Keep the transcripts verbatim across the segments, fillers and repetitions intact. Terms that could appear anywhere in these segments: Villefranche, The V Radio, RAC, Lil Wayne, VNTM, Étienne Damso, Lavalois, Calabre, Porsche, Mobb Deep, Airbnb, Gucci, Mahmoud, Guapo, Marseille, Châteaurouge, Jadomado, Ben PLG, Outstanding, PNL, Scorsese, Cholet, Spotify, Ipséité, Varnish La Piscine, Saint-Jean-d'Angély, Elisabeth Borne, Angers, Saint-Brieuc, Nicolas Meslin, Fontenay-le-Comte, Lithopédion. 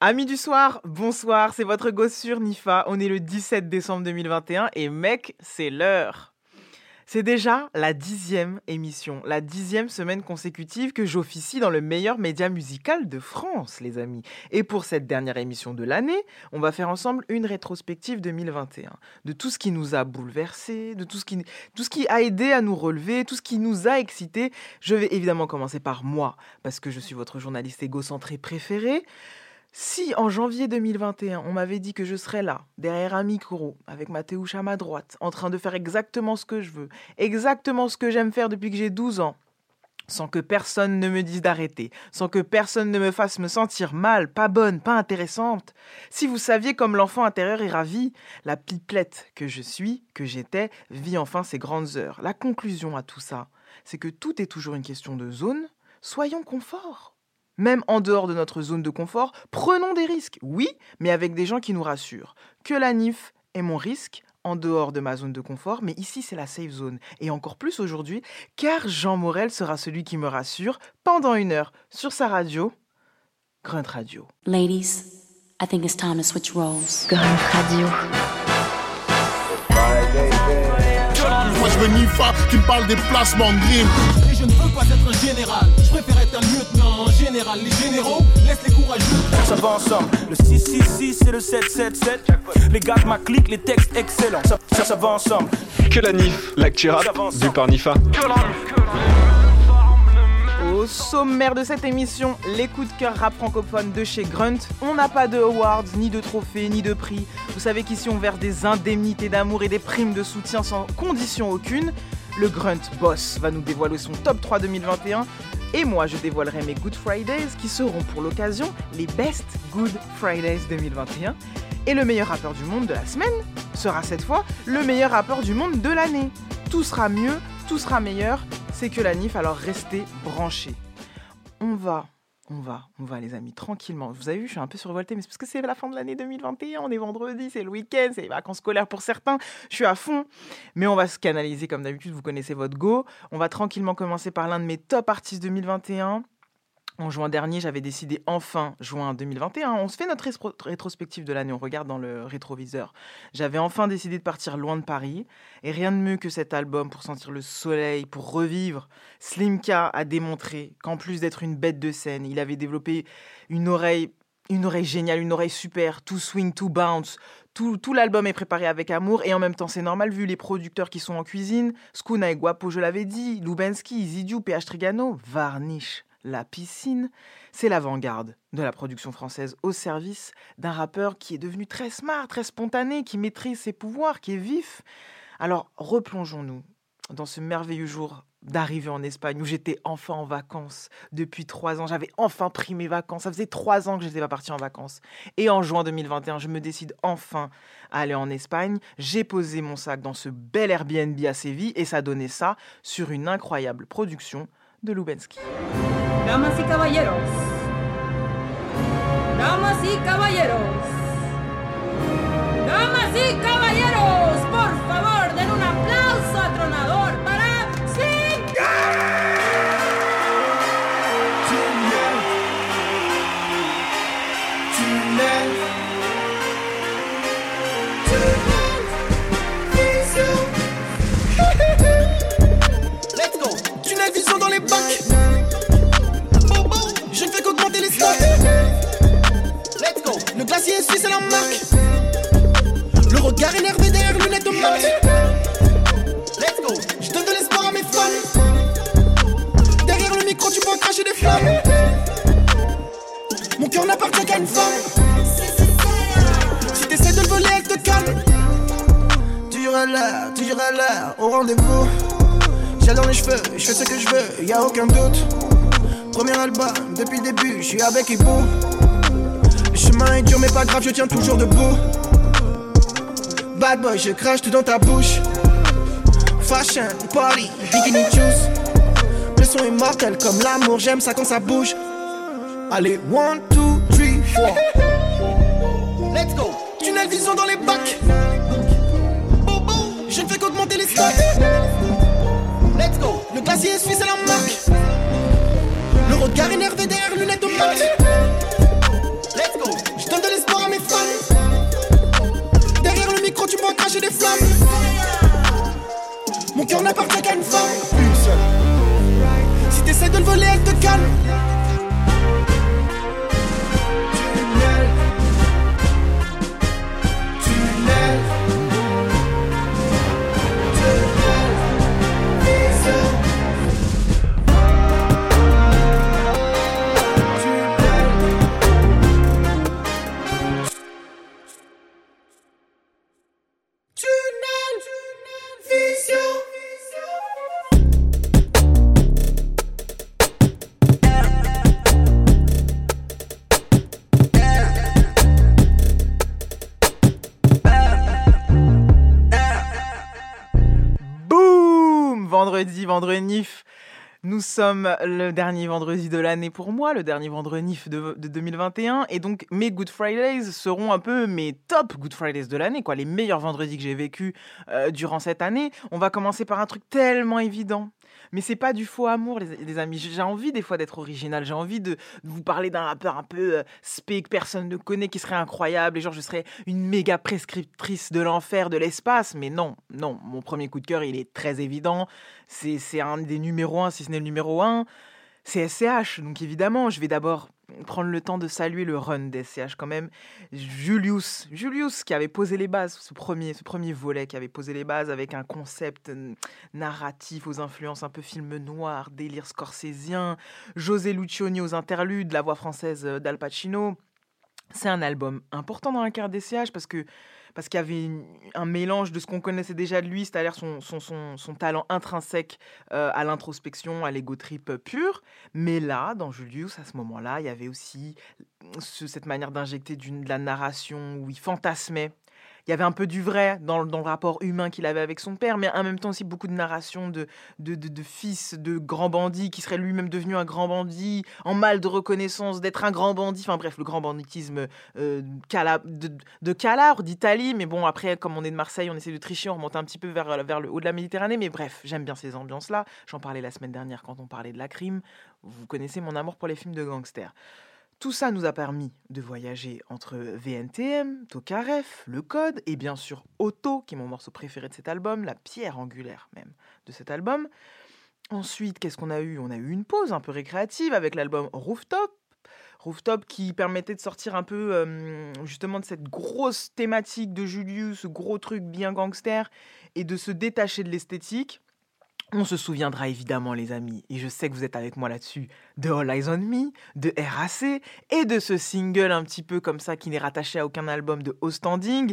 Amis du soir, bonsoir, c'est votre go sur N I F A, on est le dix-sept décembre deux mille vingt et un et mec, c'est l'heure. C'est déjà la dixième émission, la dixième semaine consécutive que j'officie dans le meilleur média musical de France, les amis. Et pour cette dernière émission de l'année, on va faire ensemble une rétrospective deux mille vingt et un, de tout ce qui nous a bouleversés, de tout ce qui, tout ce qui a aidé à nous relever, tout ce qui nous a excités. Je vais évidemment commencer par moi, parce que je suis votre journaliste égocentré préféré. Si en janvier deux mille vingt et un, on m'avait dit que je serais là, derrière un micro, avec ma théouche à ma droite, en train de faire exactement ce que je veux, exactement ce que j'aime faire depuis que j'ai douze ans, sans que personne ne me dise d'arrêter, sans que personne ne me fasse me sentir mal, pas bonne, pas intéressante. Si vous saviez comme l'enfant intérieur est ravi, la pipelette que je suis, que j'étais, vit enfin ses grandes heures. La conclusion à tout ça, c'est que tout est toujours une question de zone. Soyons confort. Même en dehors de notre zone de confort, prenons des risques, oui, mais avec des gens qui nous rassurent. Que la N I F est mon risque, en dehors de ma zone de confort, mais ici c'est la safe zone. Et encore plus aujourd'hui, car Jean Morel sera celui qui me rassure pendant une heure sur sa radio, Grünt Radio. Ladies, I think it's time to switch roles. Grünt Radio. Moi je veux N I F A qui me parle des placements de rimes. Je ne veux pas être un général, je préfère être un lieutenant en général. Les généraux, laisse les courageux. Ça va ensemble, le six six six et le sept sept sept. Les gars de ma clique, les textes excellents. Ça, ça, ça va ensemble. Que la N I F, l'actu rap, dû par N I F A. Que la N I F. Au sommaire de cette émission, les coups de cœur rap francophone de chez Grünt. On n'a pas de awards, ni de trophées, ni de prix. Vous savez qu'ici on verse des indemnités d'amour et des primes de soutien sans condition aucune. Le Grünt Boss va nous dévoiler son top trois deux mille vingt et un et moi je dévoilerai mes Good Fridays qui seront pour l'occasion les Best Good Fridays deux mille vingt et un. Et le meilleur rappeur du monde de la semaine sera cette fois le meilleur rappeur du monde de l'année. Tout sera mieux, tout sera meilleur, c'est que la N I F, alors restez branchés. On va, on va, on va les amis, tranquillement. Vous avez vu, je suis un peu survoltée, mais c'est parce que c'est la fin de l'année deux mille vingt et un, on est vendredi, c'est le week-end, c'est les vacances scolaires pour certains, je suis à fond. Mais on va se canaliser comme d'habitude, vous connaissez votre go. On va tranquillement commencer par l'un de mes top artistes deux mille vingt et un. En juin dernier, j'avais décidé enfin, juin deux mille vingt et un, on se fait notre rétro- rétrospective de l'année, on regarde dans le rétroviseur. J'avais enfin décidé de partir loin de Paris, et rien de mieux que cet album pour sentir le soleil, pour revivre. Slimka a démontré qu'en plus d'être une bête de scène, il avait développé une oreille, une oreille géniale, une oreille super, tout swing, tout bounce. Tout, tout l'album est préparé avec amour, et en même temps c'est normal vu les producteurs qui sont en cuisine. Skuna et Guapo, je l'avais dit, Lubensky, Zidup, P H. Trigano, Varnish La Piscine, c'est l'avant-garde de la production française au service d'un rappeur qui est devenu très smart, très spontané, qui maîtrise ses pouvoirs, qui est vif. Alors replongeons-nous dans ce merveilleux jour d'arrivée en Espagne où j'étais enfin en vacances. Depuis trois ans, j'avais enfin pris mes vacances. Ça faisait trois ans que je n'étais pas partie en vacances. Et en juin deux mille vingt et un, je me décide enfin à aller en Espagne. J'ai posé mon sac dans ce bel Airbnb à Séville et ça donnait ça sur une incroyable production de Lubensky. Damas y caballeros, damas y caballeros, damas y caballeros, por favor, den un aplauso atronador para Slimka! Tunnel, tunnel, tunnel, vision. Let's go, tunnel vision dans les bacs. Je ne fais qu'augmenter les stocks. Let's go. Le glacier suisse c'est la marque. Le regard énervé derrière lunettes de marque. Let's go. Je donne de l'espoir à mes fans. Derrière le micro tu peux en cracher des flammes. Mon cœur n'appartient qu'à une femme. Si t'essaies de le voler elle te calme. Toujours à l'heure, toujours à l'heure, au rendez-vous. J'adore les cheveux, je fais ce que je veux, y'a aucun doute. Premier album, depuis le début, je suis avec Hibou. Le chemin est dur mais pas grave, je tiens toujours debout. Bad boy, je crache tout dans ta bouche. Fashion, party, bikini juice. Le son est mortel comme l'amour, j'aime ça quand ça bouge. Allez, one, two, three, four. Let's go. Tunnel vision dans les bacs. Bobo, je ne fais qu'augmenter les stocks. Let's go. Le glacier est suisse à la marque. Le regard énervé derrière lunettes de marque. Let's go. vendredi, vendredi N I F. Nous sommes le dernier vendredi de l'année pour moi, le dernier vendredi N I F de, de deux mille vingt et un. Et donc, mes Good Fridays seront un peu mes top Good Fridays de l'année, quoi, les meilleurs vendredis que j'ai vécu euh, durant cette année. On va commencer par un truc tellement évident. Mais c'est pas du faux amour, les, les amis. J'ai envie des fois d'être original. J'ai envie de, de vous parler d'un rappeur un peu euh, spé que personne ne connaît, qui serait incroyable. Et genre, je serais une méga prescriptrice de l'enfer, de l'espace. Mais non, non. Mon premier coup de cœur, il est très évident. C'est, c'est un des numéros un, si ce n'est le numéro un. C'est S C H. Donc évidemment, je vais d'abord prendre le temps de saluer le run des S C H quand même. Julius, Julius qui avait posé les bases, ce premier, ce premier volet qui avait posé les bases avec un concept narratif aux influences un peu film noir, délire scorsésien, José Lucioni aux interludes, la voix française d'Al Pacino. C'est un album important dans la carrière des S C H parce que parce qu'il y avait une, un mélange de ce qu'on connaissait déjà de lui, c'est-à-dire son, son, son, son talent intrinsèque euh, à l'introspection, à l'ego-trip pur. Mais là, dans Julius, à ce moment-là, il y avait aussi ce, cette manière d'injecter d'une, de la narration où il fantasmait. Il y avait un peu du vrai dans, dans le rapport humain qu'il avait avec son père, mais en même temps aussi beaucoup de narration de, de, de, de fils de grand bandit qui serait lui-même devenu un grand bandit, en mal de reconnaissance d'être un grand bandit. Enfin bref, le grand banditisme euh, cala, de, de Calabre, d'Italie. Mais bon, après, comme on est de Marseille, on essaie de tricher, on remonte un petit peu vers, vers le haut de la Méditerranée. Mais bref, j'aime bien ces ambiances-là. J'en parlais la semaine dernière quand on parlait de la crime. Vous connaissez mon amour pour les films de gangsters. Tout ça nous a permis de voyager entre V N T M, Tokaref, Le Code et bien sûr Auto, qui est mon morceau préféré de cet album, la pierre angulaire même de cet album. Ensuite, qu'est-ce qu'on a eu ? On a eu une pause un peu récréative avec l'album Rooftop, Rooftop qui permettait de sortir un peu euh, justement de cette grosse thématique de Julius, ce gros truc bien gangster, et de se détacher de l'esthétique. On se souviendra évidemment, les amis, et je sais que vous êtes avec moi là-dessus, de All Eyes on Me, de R A C, et de ce single un petit peu comme ça qui n'est rattaché à aucun album de Outstanding,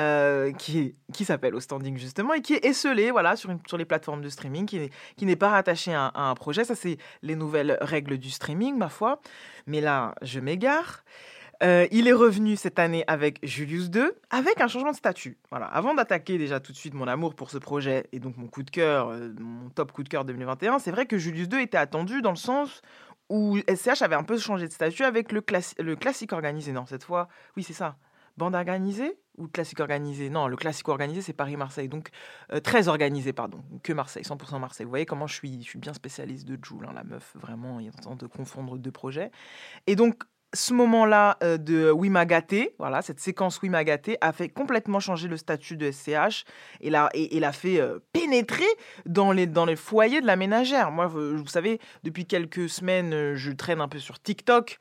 euh, qui, est, qui s'appelle Outstanding justement, et qui est esselé voilà, sur, une, sur les plateformes de streaming, qui n'est, qui n'est pas rattaché à, à un projet. Ça, c'est les nouvelles règles du streaming, ma foi. Mais là, je m'égare. Euh, il est revenu cette année avec Julius deux, avec un changement de statut. Voilà. Avant d'attaquer déjà tout de suite mon amour pour ce projet et donc mon coup de cœur, euh, mon top coup de cœur deux mille vingt et un, c'est vrai que Julius deux était attendu dans le sens où S C H avait un peu changé de statut avec le, classi- le classique organisé. Non, cette fois, oui, c'est ça. Bande organisée ou classique organisé ? Non, le classique organisé, c'est Paris-Marseille. Donc, euh, très organisé, pardon. Que Marseille, cent pour cent Marseille. Vous voyez comment je suis, je suis bien spécialiste de Joule, hein, la meuf, vraiment, il est en train de confondre deux projets. Et donc, ce moment-là de Oui m'a gâté, voilà, cette séquence Oui m'a gâté a fait complètement changer le statut de S C H et l'a, et, et l'a fait pénétrer dans les, dans les foyers de la ménagère. Moi, vous savez, depuis quelques semaines, je traîne un peu sur TikTok.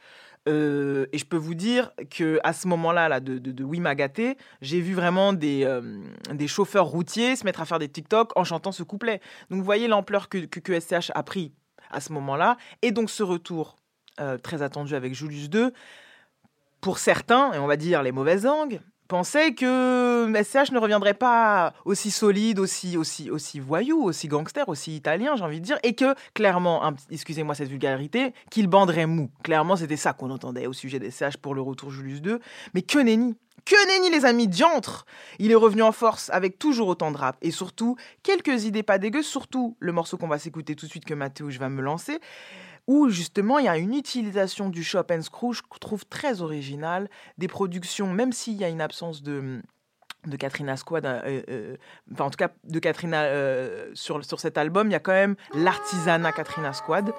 Euh, et je peux vous dire qu'à ce moment-là là, de, de, de Oui m'a gâté, j'ai vu vraiment des, euh, des chauffeurs routiers se mettre à faire des TikTok en chantant ce couplet. Donc vous voyez l'ampleur que, que, que S C H a pris à ce moment-là. Et donc ce retour Euh, très attendu avec Julius deux, pour certains, et on va dire les mauvaises langues, pensaient que S C H ne reviendrait pas aussi solide, aussi, aussi, aussi voyou, aussi gangster, aussi italien, j'ai envie de dire, et que, clairement, excusez-moi cette vulgarité, qu'il banderait mou. Clairement, c'était ça qu'on entendait au sujet des S C H pour le retour Julius deux, mais que nenni Que nenni, les amis, diantre! Il est revenu en force avec toujours autant de rap et surtout quelques idées pas dégueu, surtout le morceau qu'on va s'écouter tout de suite que Mathéo, je vais me lancer, où justement il y a une utilisation du Shop and Screw, je trouve très originale, des productions, même s'il y a une absence de, de Katrina Squad, euh, euh, enfin en tout cas de Katrina euh, sur, sur cet album, il y a quand même l'artisanat Katrina Squad.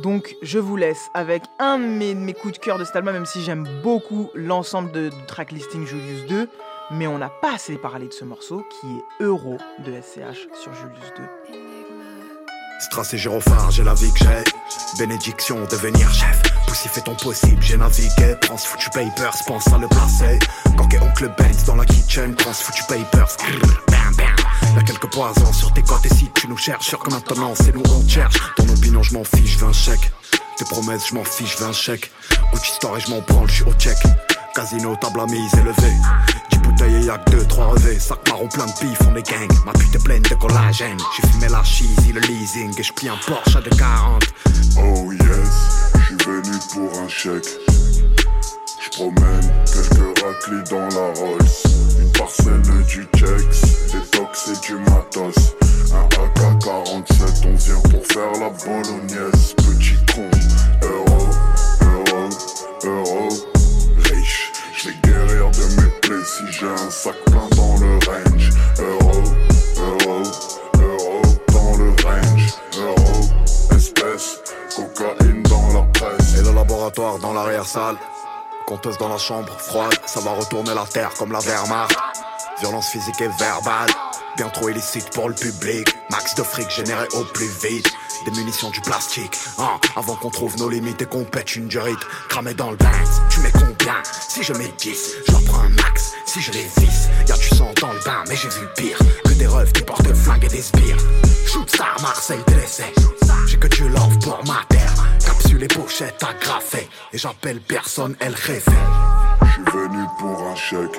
Donc, je vous laisse avec un de mes, de mes coups de cœur de cet album, même si j'aime beaucoup l'ensemble de, de tracklisting Julius deux. Mais on n'a pas assez parlé de ce morceau qui est Euro de S C H sur Julius deux. Strass et gyrophare, j'ai la vie que j'ai. Bénédiction, devenir chef. Poussy, fais ton possible, j'ai navigué. Prends ce foutu papers, pense à le placer. Coquet oncle Benz dans la kitchen, prends ce foutu papers. Bam, bam. Y'a quelques poisons sur tes côtes et si tu nous cherches, sûr que maintenant c'est nous on cherche. Ton opinion je m'en fiche, vingt chèques. Tes promesses je m'en fiche, vingt chèques. Gucci Store et je m'en branle, je suis au check. Casino, table à mise élevée. dix bouteilles et y'a que deux trois revêts. Sac marron plein de pif, on est gang. Ma pute est pleine de collagène. J'ai fumé la cheese, le leasing et je plie un Porsche à deux quarante. Oh yes, je suis venu pour un chèque. promène, que je te racle dans la Rolls. Une parcelle du Chex, des tox et du matos. Un A K quarante-sept, on vient pour faire la bolognaise. Petit con, euro, euro, euro. Riche, je vais guérir de mes plaies si j'ai un sac plein dans le range. Euro, euro, euro, dans le range. Euro, espèce, cocaïne dans la presse. Et le laboratoire dans l'arrière-salle. Conteuse dans la chambre froide, ça va retourner la terre comme la Wehrmacht. Violence physique et verbale, bien trop illicite pour le public. Max de fric généré au plus vite. Des munitions du plastique, hein, avant qu'on trouve nos limites et qu'on pète une durite. Cramé dans le bain, tu mets combien? Si je mets dix, j'en prends un max. Si je les visse, y'a du sang dans le bain. Mais j'ai vu pire, que des refs qui portent le flingue et des sbires. Shoot star Marseille dressé, j'ai que tu love pour ma terre. Capsule et pochette agrafées, et j'appelle personne, elle rêve. J'suis venu pour un chèque.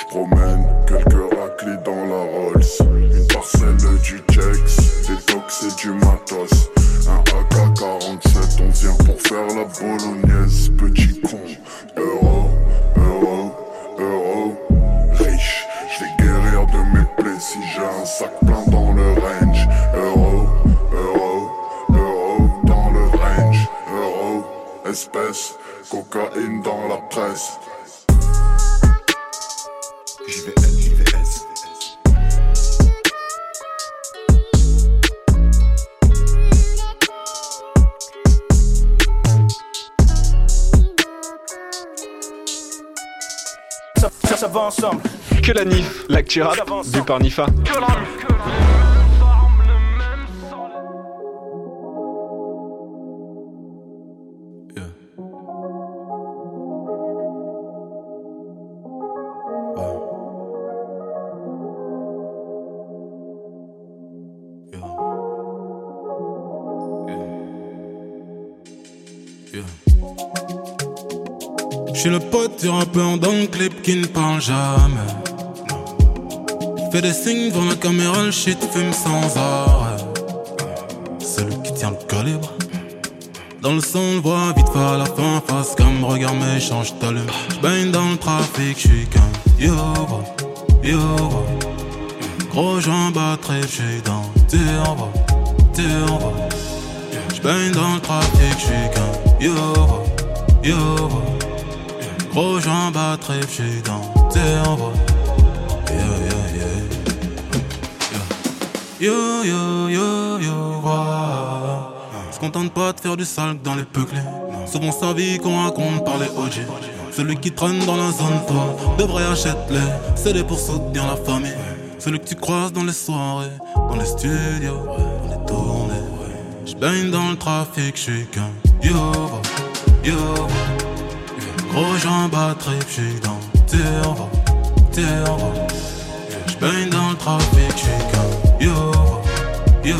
J'promène quelques raclis dans la Rolls. Une parcelle du Chex, des tox et du matos. Un A K quarante-sept, on vient pour faire la bolognaise. Petit con, euro, euro, euro. Riche, j'vais guérir de mes plaies si j'ai un sac plein dans le range. Euro, euro, euro, dans le range. Euro, espèce, cocaïne dans la presse. J V L, J V S. Ça, ça, ça va ensemble. Que la N I F, l'actu rap, dû par NIFA. Que la N I F. Je suis le pote du rappeur dans le clip qui ne parle jamais. Fais des signes devant la caméra, le shit fume sans arrêt. C'est lui qui tient le calibre. Dans le son, on le voit vite faire la fin, face cam, regarde mais change d'allume. J'baigne dans le trafic, j'suis qu'un yo bro, yo bro. Gros joint batterie, j'suis dans turbo, turbo. J'baigne dans le trafic, j'suis qu'un yo bro, yo bro. Gros j'en bats trip, j'suis dans turbo. Yo yo yo yo yo yo yo wa. Se contente pas de faire du sale dans les peuclés. Souvent sa vie qu'on raconte par les O G. Celui qui traîne dans la zone toi devrait achète-les. C'est des pour soutenir la famille. Celui que tu croises dans les soirées, dans les studios, dans les tournées. J'baigne dans le trafic, j'suis qu'un yo yo. Gros j'en bats trip, j'suis dans turbo, turbo. J'baigne dans le trafic, j'suis qu'un yo, yo.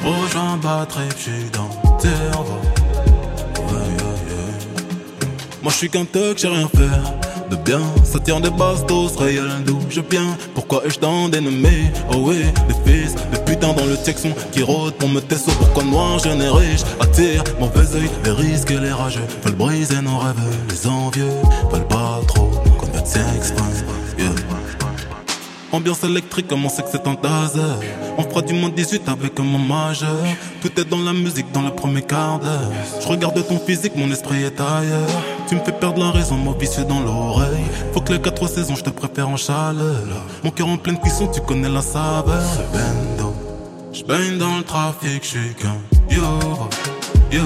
Gros j'en bats trip, j'suis dans turbo, ouais, yeah, yeah. Moi j'suis qu'un toc, j'ai rien fait de bien. Ça tire des bastos, réel d'où je viens. Pourquoi ai-je tant d'ennemis? Oh oui, des fils, des putains dans le texon qui rôdent pour me tester. Pourquoi noir, jeune et riche attire mauvais oeil? Les risques et les rageux veulent briser nos rêves. Les envieux veulent pas trop qu'on mette s'exprime, yeah. Ambiance électrique comme on sait que c'est un taser. On fera du moins dix-huit avec mon majeur. Tout est dans la musique dans le premier quart d'heure. Je regarde ton physique, mon esprit est ailleurs. Tu me fais perdre la raison, moi vicieux dans l'oreille. Faut que les quatre saisons, je te préfère en chaleur. Mon cœur en pleine cuisson, tu connais la saveur. Bendo, j'baigne dans le trafic, j'suis qu'un yo, yo.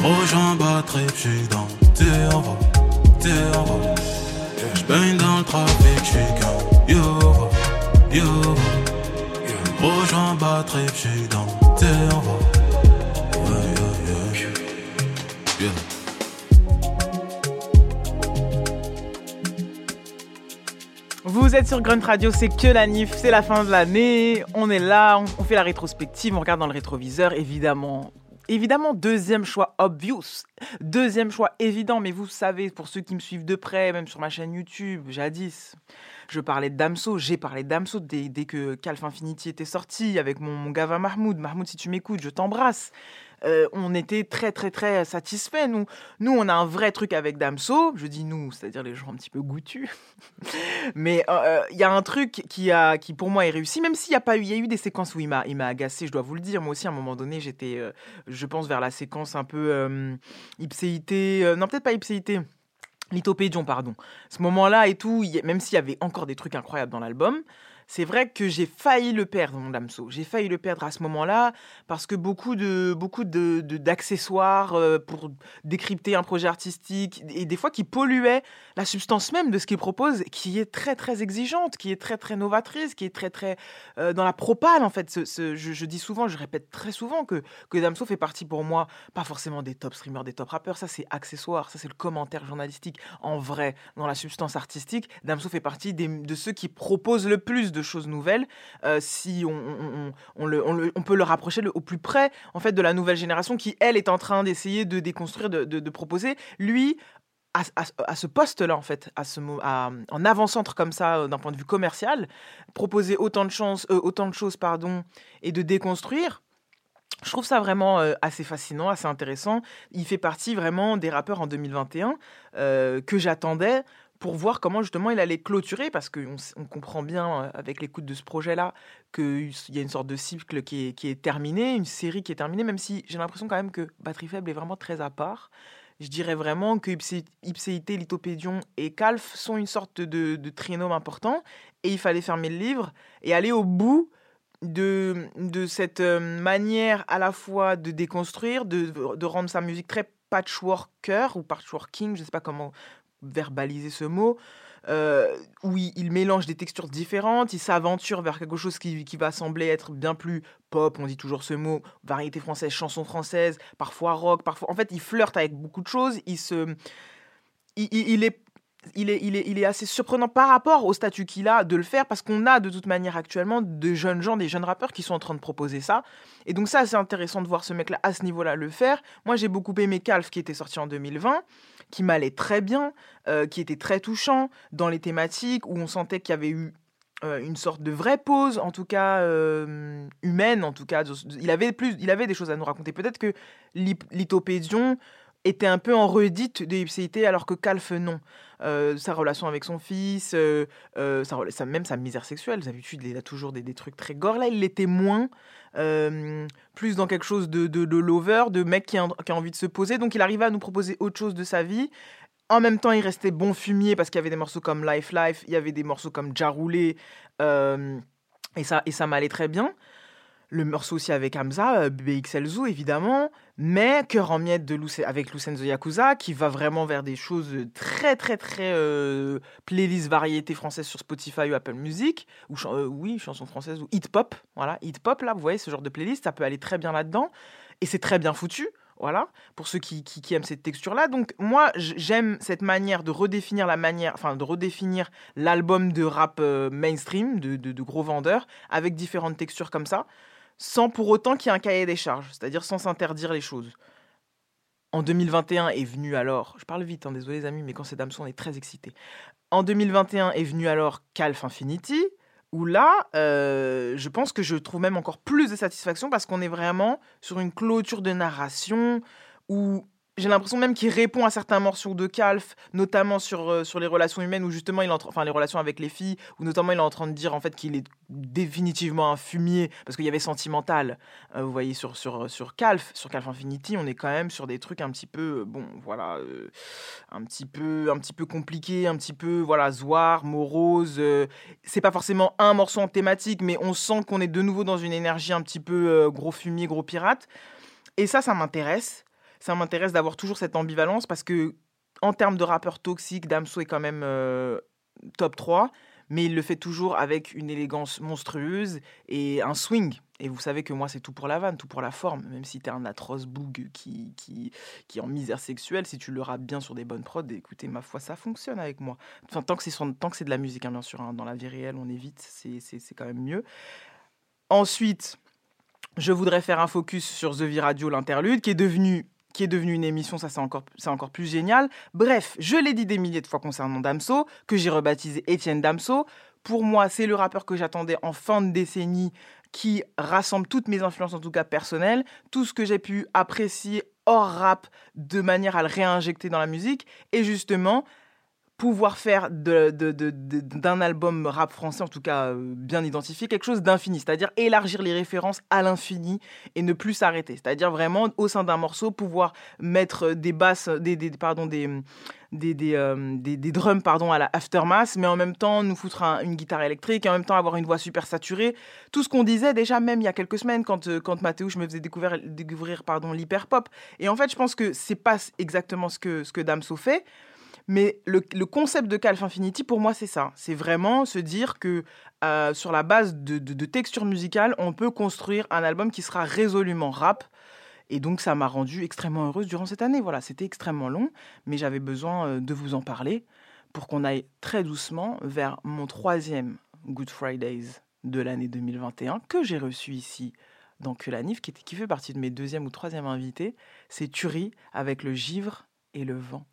Gros j'en bats trip, j'suis dans turbo, turbo. J'baigne dans le trafic, j'suis qu'un yo, yo. Gros j'en bats trip, j'suis dans turbo. Vous êtes sur Grünt Radio, c'est que la N I F, c'est la fin de l'année, on est là, on, on fait la rétrospective, on regarde dans le rétroviseur, évidemment. Évidemment, deuxième choix obvious, deuxième choix évident, mais vous savez, pour ceux qui me suivent de près, même sur ma chaîne YouTube, jadis, je parlais de Damso, j'ai parlé de Damso dès, dès que QALF Infinity était sorti, avec mon, mon gava Mahmoud. Mahmoud, si tu m'écoutes, je t'embrasse. euh, on était très, très, très satisfaits. Nous, nous, on a un vrai truc avec Damso. Je dis nous, c'est-à-dire les gens un petit peu goûtus. Mais il euh, y a un truc qui, a, qui, pour moi, est réussi, même s'il y a pas eu, y a eu des séquences où il m'a, il m'a agacé, je dois vous le dire. Moi aussi, à un moment donné, j'étais, euh, je pense, vers la séquence un peu euh, Ipséité. Euh, non, peut-être pas Ipséité. Lithopédion, pardon. Ce moment-là et tout, y, même s'il y avait encore des trucs incroyables dans l'album, c'est vrai que j'ai failli le perdre, mon Damso. J'ai failli le perdre à ce moment-là parce que beaucoup, de, beaucoup de, de, d'accessoires pour décrypter un projet artistique et des fois qui polluaient la substance même de ce qu'il propose, qui est très, très exigeante, qui est très, très novatrice, qui est très, très euh, dans la propale, en fait. Ce, ce, je, je dis souvent, je répète très souvent que, que Damso fait partie pour moi, pas forcément des top streamers, des top rappeurs. Ça, c'est accessoire. Ça, c'est le commentaire journalistique. En vrai, dans la substance artistique, Damso fait partie des, de ceux qui proposent le plus de choses nouvelles, euh, si on, on, on, on, le, on, le, on peut le rapprocher le, au plus près, en fait, de la nouvelle génération qui, elle, est en train d'essayer de déconstruire, de, de, de proposer. Lui, à, à, à ce poste-là, en fait, à ce, à, en avant-centre comme ça, d'un point de vue commercial, proposer autant de, chance, euh, autant de choses pardon, et de déconstruire, je trouve ça vraiment euh, assez fascinant, assez intéressant. Il fait partie vraiment des rappeurs en deux mille vingt et un euh, que j'attendais pour voir comment justement il allait clôturer, parce qu'on on comprend bien avec l'écoute de ce projet-là qu'il y a une sorte de cycle qui est, qui est terminé, une série qui est terminée, même si j'ai l'impression quand même que Batterie Faible est vraiment très à part. Je dirais vraiment que Ipséité, Lithopédion et Q A L F sont une sorte de, de trinôme important, et il fallait fermer le livre et aller au bout de, de cette manière à la fois de déconstruire, de, de rendre sa musique très patchworker ou patchworking, je ne sais pas comment verbaliser ce mot, euh, où il, il mélange des textures différentes, il s'aventure vers quelque chose qui, qui va sembler être bien plus pop, on dit toujours ce mot, variété française, chanson française, parfois rock, parfois... En fait, il flirte avec beaucoup de choses, il se... Il, il, il est... Il est, il, est, il est assez surprenant par rapport au statut qu'il a de le faire, parce qu'on a de toute manière actuellement de jeunes gens, des jeunes rappeurs qui sont en train de proposer ça. Et donc ça, c'est intéressant de voir ce mec-là à ce niveau-là le faire. Moi, j'ai beaucoup aimé Q A L F qui était sorti en deux mille vingt, qui m'allait très bien, euh, qui était très touchant dans les thématiques, où on sentait qu'il y avait eu euh, une sorte de vraie pause, en tout cas euh, humaine, en tout cas. Il avait, plus, il avait des choses à nous raconter. Peut-être que Lithopédion était un peu en redite de Ipséité, alors que Q A L F, non. Euh, sa relation avec son fils, euh, euh, sa, même sa misère sexuelle. D'habitude, il a toujours des, des trucs très gore. Là, il l'était moins, euh, plus dans quelque chose de, de, de lover, de mec qui a, qui a envie de se poser. Donc, il arrivait à nous proposer autre chose de sa vie. En même temps, il restait bon fumier, parce qu'il y avait des morceaux comme Life Life, il y avait des morceaux comme Ja Roulé, euh, et, ça, et ça m'allait très bien. Le morceau aussi avec Hamza, B X L Zoo, évidemment, mais Cœur en miettes de Luce, avec Lucenzo Yakuza, qui va vraiment vers des choses très, très, très euh, playlist variété française sur Spotify ou Apple Music, ou euh, oui, chansons françaises, ou hit-pop, voilà, hit-pop, là, vous voyez, ce genre de playlist, ça peut aller très bien là-dedans, et c'est très bien foutu, voilà, pour ceux qui, qui, qui aiment cette texture-là. Donc, moi, j'aime cette manière de redéfinir la manière, enfin, de redéfinir l'album de rap euh, mainstream, de, de, de gros vendeurs, avec différentes textures comme ça, sans pour autant qu'il y ait un cahier des charges, c'est-à-dire sans s'interdire les choses. En deux mille vingt et un est venu alors... Je parle vite, hein, désolé les amis, mais quand c'est Damso, on est très excités. En deux mille vingt et un est venu alors Q A L F Infinity, où là, euh, je pense que je trouve même encore plus de satisfaction, parce qu'on est vraiment sur une clôture de narration où... J'ai l'impression même qu'il répond à certains morceaux de Q A L F, notamment sur, euh, sur les relations humaines, où justement, il est en train, enfin les relations avec les filles, où notamment il est en train de dire en fait qu'il est définitivement un fumier, parce qu'il y avait Sentimental. Euh, vous voyez, sur, sur, sur Q A L F, sur Q A L F Infinity, on est quand même sur des trucs un petit peu, bon, voilà, euh, un petit peu, un petit peu compliqués, un petit peu, voilà, zoar, morose. Euh, c'est pas forcément un morceau en thématique, mais on sent qu'on est de nouveau dans une énergie un petit peu euh, gros fumier, gros pirate. Et ça, ça m'intéresse. Ça m'intéresse d'avoir toujours cette ambivalence, parce que, en termes de rappeur toxique, Damso est quand même euh, top trois, mais il le fait toujours avec une élégance monstrueuse et un swing. Et vous savez que moi, c'est tout pour la vanne, tout pour la forme, même si t'es un atroce boug qui, qui, qui est en misère sexuelle, si tu le rappes bien sur des bonnes prods, écoutez, ma foi, ça fonctionne avec moi. Enfin, tant que c'est, tant que c'est de la musique, hein, bien sûr, hein, dans la vie réelle, on évite, c'est, c'est, c'est quand même mieux. Ensuite, je voudrais faire un focus sur The V Radio, l'interlude, qui est devenu... qui est devenue une émission, ça c'est encore, c'est encore plus génial. Bref, je l'ai dit des milliers de fois concernant Damso, que j'ai rebaptisé Étienne Damso. Pour moi, c'est le rappeur que j'attendais en fin de décennie, qui rassemble toutes mes influences, en tout cas personnelles, tout ce que j'ai pu apprécier hors rap de manière à le réinjecter dans la musique et justement pouvoir faire de, de, de, de, d'un album rap français, en tout cas euh, bien identifié, quelque chose d'infini, c'est-à-dire élargir les références à l'infini et ne plus s'arrêter. C'est-à-dire vraiment, au sein d'un morceau, pouvoir mettre des basses, des, des, pardon, des, des, des, euh, des, des drums pardon, à la Aftermath, mais en même temps nous foutre un, une guitare électrique, et en même temps avoir une voix super saturée. Tout ce qu'on disait déjà, même il y a quelques semaines, quand, euh, quand Mathéo, je me faisais découvrir, découvrir pardon, l'hyperpop. Et en fait, je pense que c'est pas exactement ce que, ce que Damso fait. Mais le, le concept de QALF Infinity, pour moi, c'est ça. C'est vraiment se dire que euh, sur la base de, de, de textures musicales, on peut construire un album qui sera résolument rap. Et donc, ça m'a rendue extrêmement heureuse durant cette année. Voilà, c'était extrêmement long, mais j'avais besoin de vous en parler pour qu'on aille très doucement vers mon troisième Good Fridays de l'année deux mille vingt et un que j'ai reçu ici dans QLanif, qui, qui fait partie de mes deuxième ou troisième invités. C'est Thuri avec Le Givre et le Vent.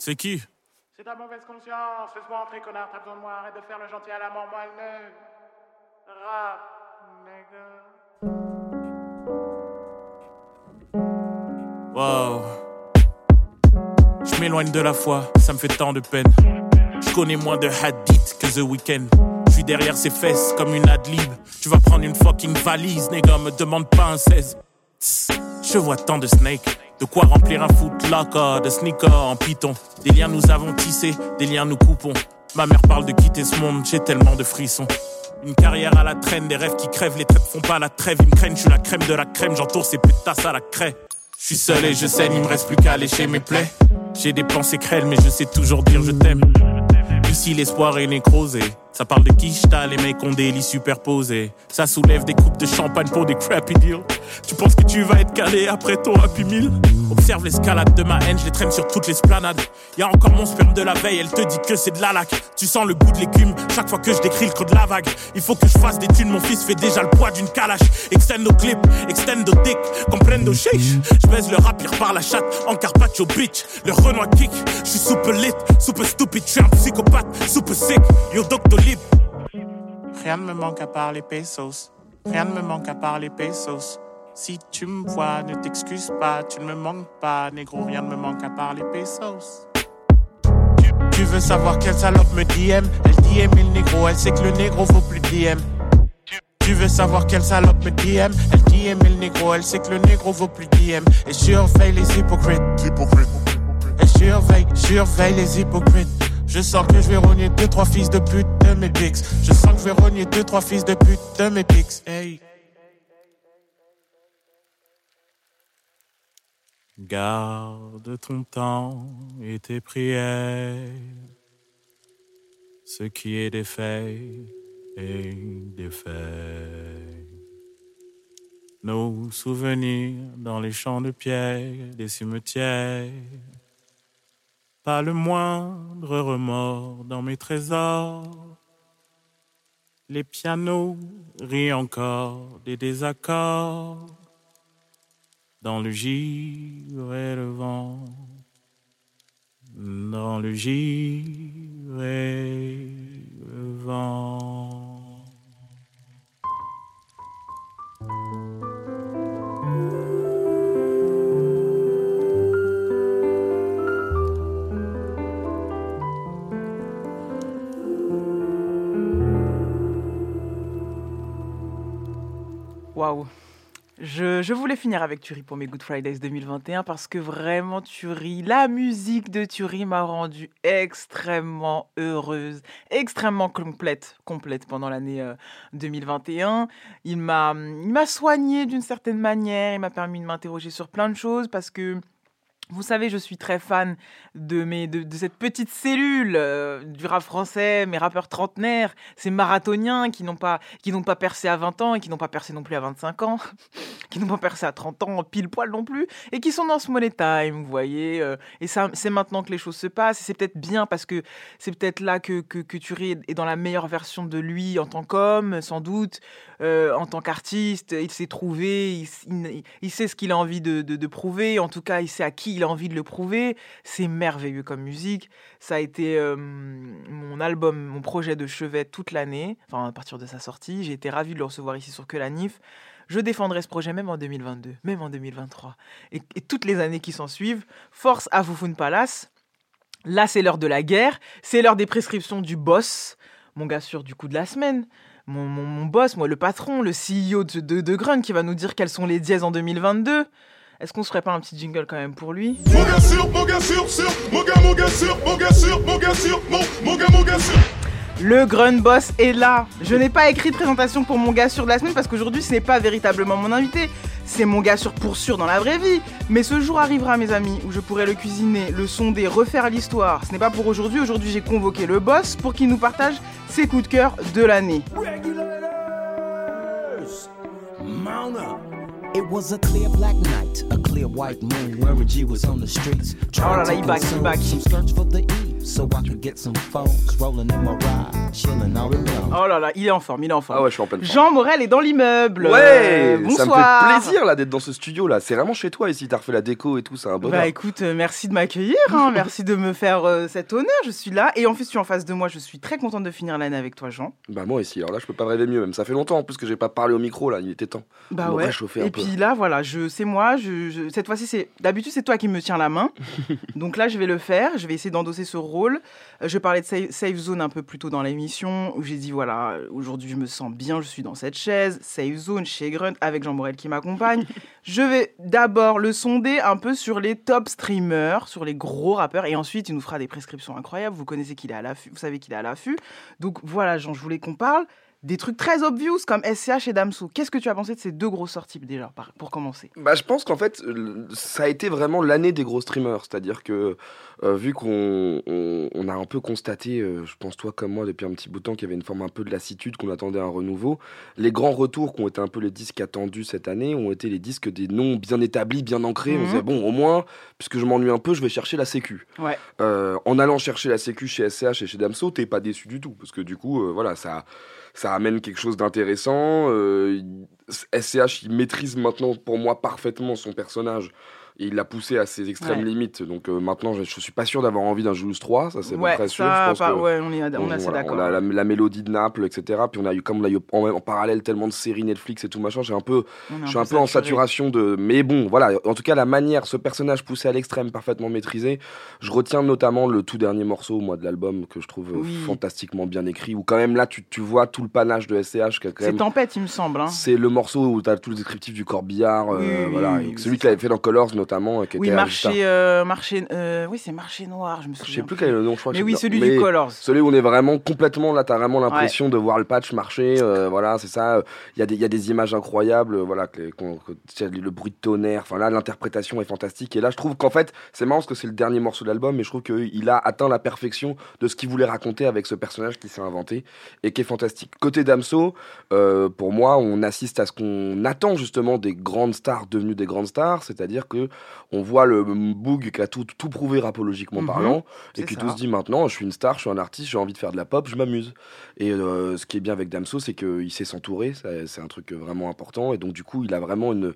C'est qui ? C'est ta mauvaise conscience. Fais-moi entrer, connard. T'as besoin de moi. Arrête de faire le gentil à la mort. Moi, le rap, nigga. Wow. Je m'éloigne de la foi. Ça me fait tant de peine. Je connais moins de hadith que The Weeknd. Je suis derrière ses fesses comme une ad-lib. Tu vas prendre une fucking valise, nigga. Me demande pas un seize. Je vois tant de snakes. De quoi remplir un footlocker, de sneakers en python. Des liens nous avons tissés, des liens nous coupons. Ma mère parle de quitter ce monde, j'ai tellement de frissons. Une carrière à la traîne, des rêves qui crèvent, les traites font pas la trêve. Ils me craignent, je suis la crème de la crème, j'entoure ces putasses à la craie. Je suis seul et je saigne, il me reste plus qu'à lécher mes plaies. J'ai des pensées crêles, mais je sais toujours dire je t'aime. Ici l'espoir est nécrosé. Ça parle de quicheta, les mecs ont des lits superposés. Ça soulève des coupes de champagne pour des crappy deals. Tu penses que tu vas être calé après ton happy meal? Observe l'escalade de ma haine, je les traîne sur toutes les esplanades. Y'a encore mon sperme de la veille, elle te dit que c'est de la laque. Tu sens le goût de l'écume, chaque fois que je décris le creux de la vague. Il faut que je fasse des thunes, mon fils fait déjà le poids d'une calache. Extendo clip, extendo dick, comprendo sheesh. Je baise le rapir par la chatte, en carpaccio bitch. Le Renoir kick, je suis super lit, super stupide, je suis un psychopathe. Super sick, yo doctor libre. Rien ne me manque à part les pesos. Rien ne me manque à part les pesos. Si tu me vois, ne t'excuse pas. Tu ne me manques pas, négro. Rien ne me manque à part les pesos. Tu, tu veux savoir quelle salope me D M? Elle D M le négro, elle sait que le négro vaut plus D M. Tu, tu veux savoir quelle salope me D M? Elle D M le négro, elle sait que le négro vaut plus D M. Et surveille les hypocrites. Hypocrite. Et surveille, surveille les hypocrites. Je sens que je vais rogner deux trois fils de pute de mes pics. Je sens que je vais rogner deux trois fils de pute de mes pics. Hey. Garde ton temps et tes prières. Ce qui est des faits est des faits. Nos souvenirs dans les champs de pierre des cimetières. Pas le moindre remords dans mes trésors. Les pianos rient encore des désaccords. Dans le givre et le vent. Dans le givre et le vent. Waouh, je, je voulais finir avec Thuri pour mes Good Fridays deux mille vingt et un parce que vraiment Thuri, la musique de Thuri m'a rendue extrêmement heureuse, extrêmement complète, complète pendant l'année euh, deux mille vingt et un. Il m'a, il m'a soignée d'une certaine manière, il m'a permis de m'interroger sur plein de choses parce que vous savez, je suis très fan de, mes, de, de cette petite cellule euh, du rap français, mes rappeurs trentenaires, ces marathoniens qui n'ont pas, qui n'ont pas percé à vingt ans et qui n'ont pas percé non plus à vingt-cinq ans, qui n'ont pas percé à trente ans, pile poil non plus, et qui sont dans ce money time, vous voyez. Euh, et ça, c'est maintenant que les choses se passent, et c'est peut-être bien parce que c'est peut-être là que, que, que Thuri est dans la meilleure version de lui en tant qu'homme, sans doute, euh, en tant qu'artiste. Il s'est trouvé, il, il, il sait ce qu'il a envie de, de, de prouver, en tout cas, il sait à qui il a envie de le prouver. C'est merveilleux comme musique. Ça a été euh, mon album, mon projet de chevet toute l'année, enfin à partir de sa sortie. J'ai été ravie de le recevoir ici sur Que la Nif. Je défendrai ce projet même en deux mille vingt-deux, même en deux mille vingt-trois. Et, et toutes les années qui s'en suivent, force à Foufoune Palace. Là, c'est l'heure de la guerre. C'est l'heure des prescriptions du boss. Mon gars sûr du coup de la semaine. Mon, mon, mon boss, moi, le patron, le C E O de, de, de Grünt qui va nous dire quels sont les dièses en deux mille vingt-deux. Est-ce qu'on se ferait pas un petit jingle quand même pour lui ? Mon gars sûr, mon gars sûr, sûr, mon gars, mon gars sûr, mon gars sûr, mon gars sûr, mon, mon gars, mon gars sûr. Le Grünt Boss est là. Je n'ai pas écrit de présentation pour mon gars sûr de la semaine parce qu'aujourd'hui, ce n'est pas véritablement mon invité. C'est mon gars sûr pour sûr dans la vraie vie. Mais ce jour arrivera, mes amis, où je pourrai le cuisiner, le sonder, refaire l'histoire. Ce n'est pas pour aujourd'hui. Aujourd'hui, j'ai convoqué le boss pour qu'il nous partage ses coups de cœur de l'année. Regulators, Mana. It was a clear black night, a clear white moon where a G was on the streets. Oh là là, il back, il back. So I could get some folks rolling in my ride, chilling all alone. Oh là là, il est en forme, il est en forme. Ah ouais, je suis en pleine forme. Jean Morel est dans l'immeuble. Ouais, euh, bonsoir. Ça me fait plaisir là d'être dans ce studio là. C'est vraiment chez toi ici, t'as refait la déco et tout, c'est un bonheur. Bah écoute, euh, merci de m'accueillir, hein, merci de me faire euh, cet honneur. Je suis là et en fait, tu es en face de moi. Je suis très contente de finir l'année avec toi, Jean. Bah moi aussi. Alors là, je peux pas rêver mieux. Même ça fait longtemps en plus que j'ai pas parlé au micro là. Il était temps. Bah ouais. Et puis là, voilà, je, c'est moi. Je, je, cette fois-ci, c'est d'habitude c'est toi qui me tiens la main. Donc là, je vais le faire. Je vais essayer d'endosser ce rôle. Je parlais de safe zone un peu plus tôt dans l'émission où j'ai dit voilà, aujourd'hui je me sens bien, je suis dans cette chaise, safe zone chez Grünt avec Jean Morel qui m'accompagne. Je vais d'abord le sonder un peu sur les top streamers, sur les gros rappeurs et ensuite il nous fera des prescriptions incroyables. Vous connaissez qu'il est à l'affût, vous savez qu'il est à l'affût. Donc voilà, Jean, je voulais qu'on parle des trucs très obvious comme S C H et Damso. Qu'est-ce que tu as pensé de ces deux grosses sorties déjà, pour commencer ? Bah, je pense qu'en fait, ça a été vraiment l'année des gros streamers. C'est-à-dire que, euh, vu qu'on on, on a un peu constaté, euh, je pense toi comme moi, depuis un petit bout de temps, qu'il y avait une forme un peu de lassitude, qu'on attendait un renouveau, les grands retours qui ont été un peu les disques attendus cette année ont été les disques des noms bien établis, bien ancrés. Mmh. On disait, bon, au moins, puisque je m'ennuie un peu, je vais chercher la sécu. Ouais. Euh, en allant chercher la sécu chez S C H et chez Damso, t'es pas déçu du tout. Parce que du coup, euh, voilà, ça... ça amène quelque chose d'intéressant. Euh, S C H, il maîtrise maintenant, pour moi, parfaitement son personnage. Et il l'a poussé à ses extrêmes ouais. limites. Donc euh, maintenant, je ne suis pas sûr d'avoir envie d'un Julius trois. Ça, c'est ouais, très sûr. Ça, je pense pas, que, ouais, on est, on on, assez voilà, d'accord. On a la, la mélodie de Naples, et cetera. Puis on a eu, comme on a eu en, en parallèle tellement de séries Netflix et tout machin, j'ai un peu, je suis un, un peu saturé. en saturation de. Mais bon, voilà. En tout cas, la manière, ce personnage poussé à l'extrême, parfaitement maîtrisé. Je retiens notamment le tout dernier morceau, moi, de l'album que je trouve oui. fantastiquement bien écrit. Où quand même là, tu, tu vois tout le panache de S C H. Qui a quand même, c'est Tempête, il me semble. Hein. C'est le morceau où t'as tout le descriptif du Corbillard, euh, oui, oui, voilà, oui, celui oui, qui l'avait fait dans Colors. Notamment, qui oui, marché, euh, marché, euh, oui, c'est Marché Noir, je me souviens. Je sais plus quel est le nom, je crois. Mais oui, celui mais du Colors. Celui où on est vraiment complètement, là, t'as vraiment l'impression ouais. de voir le patch marcher, euh, voilà, c'est ça. Il y, y a des images incroyables, voilà, que, que, le bruit de tonnerre, enfin là, l'interprétation est fantastique. Et là, je trouve qu'en fait, c'est marrant parce que c'est le dernier morceau de l'album, mais je trouve qu'il a atteint la perfection de ce qu'il voulait raconter avec ce personnage qui s'est inventé et qui est fantastique. Côté Damso, euh, pour moi, on assiste à ce qu'on attend justement des grandes stars devenues des grandes stars, c'est-à-dire que on voit le Boog qui a tout, tout prouvé rapologiquement mmh, parlant et qui tout se dit maintenant je suis une star, je suis un artiste, j'ai envie de faire de la pop, je m'amuse. Et euh, ce qui est bien avec Damso, c'est qu'il sait s'entourer, ça, c'est un truc vraiment important et donc du coup il a vraiment une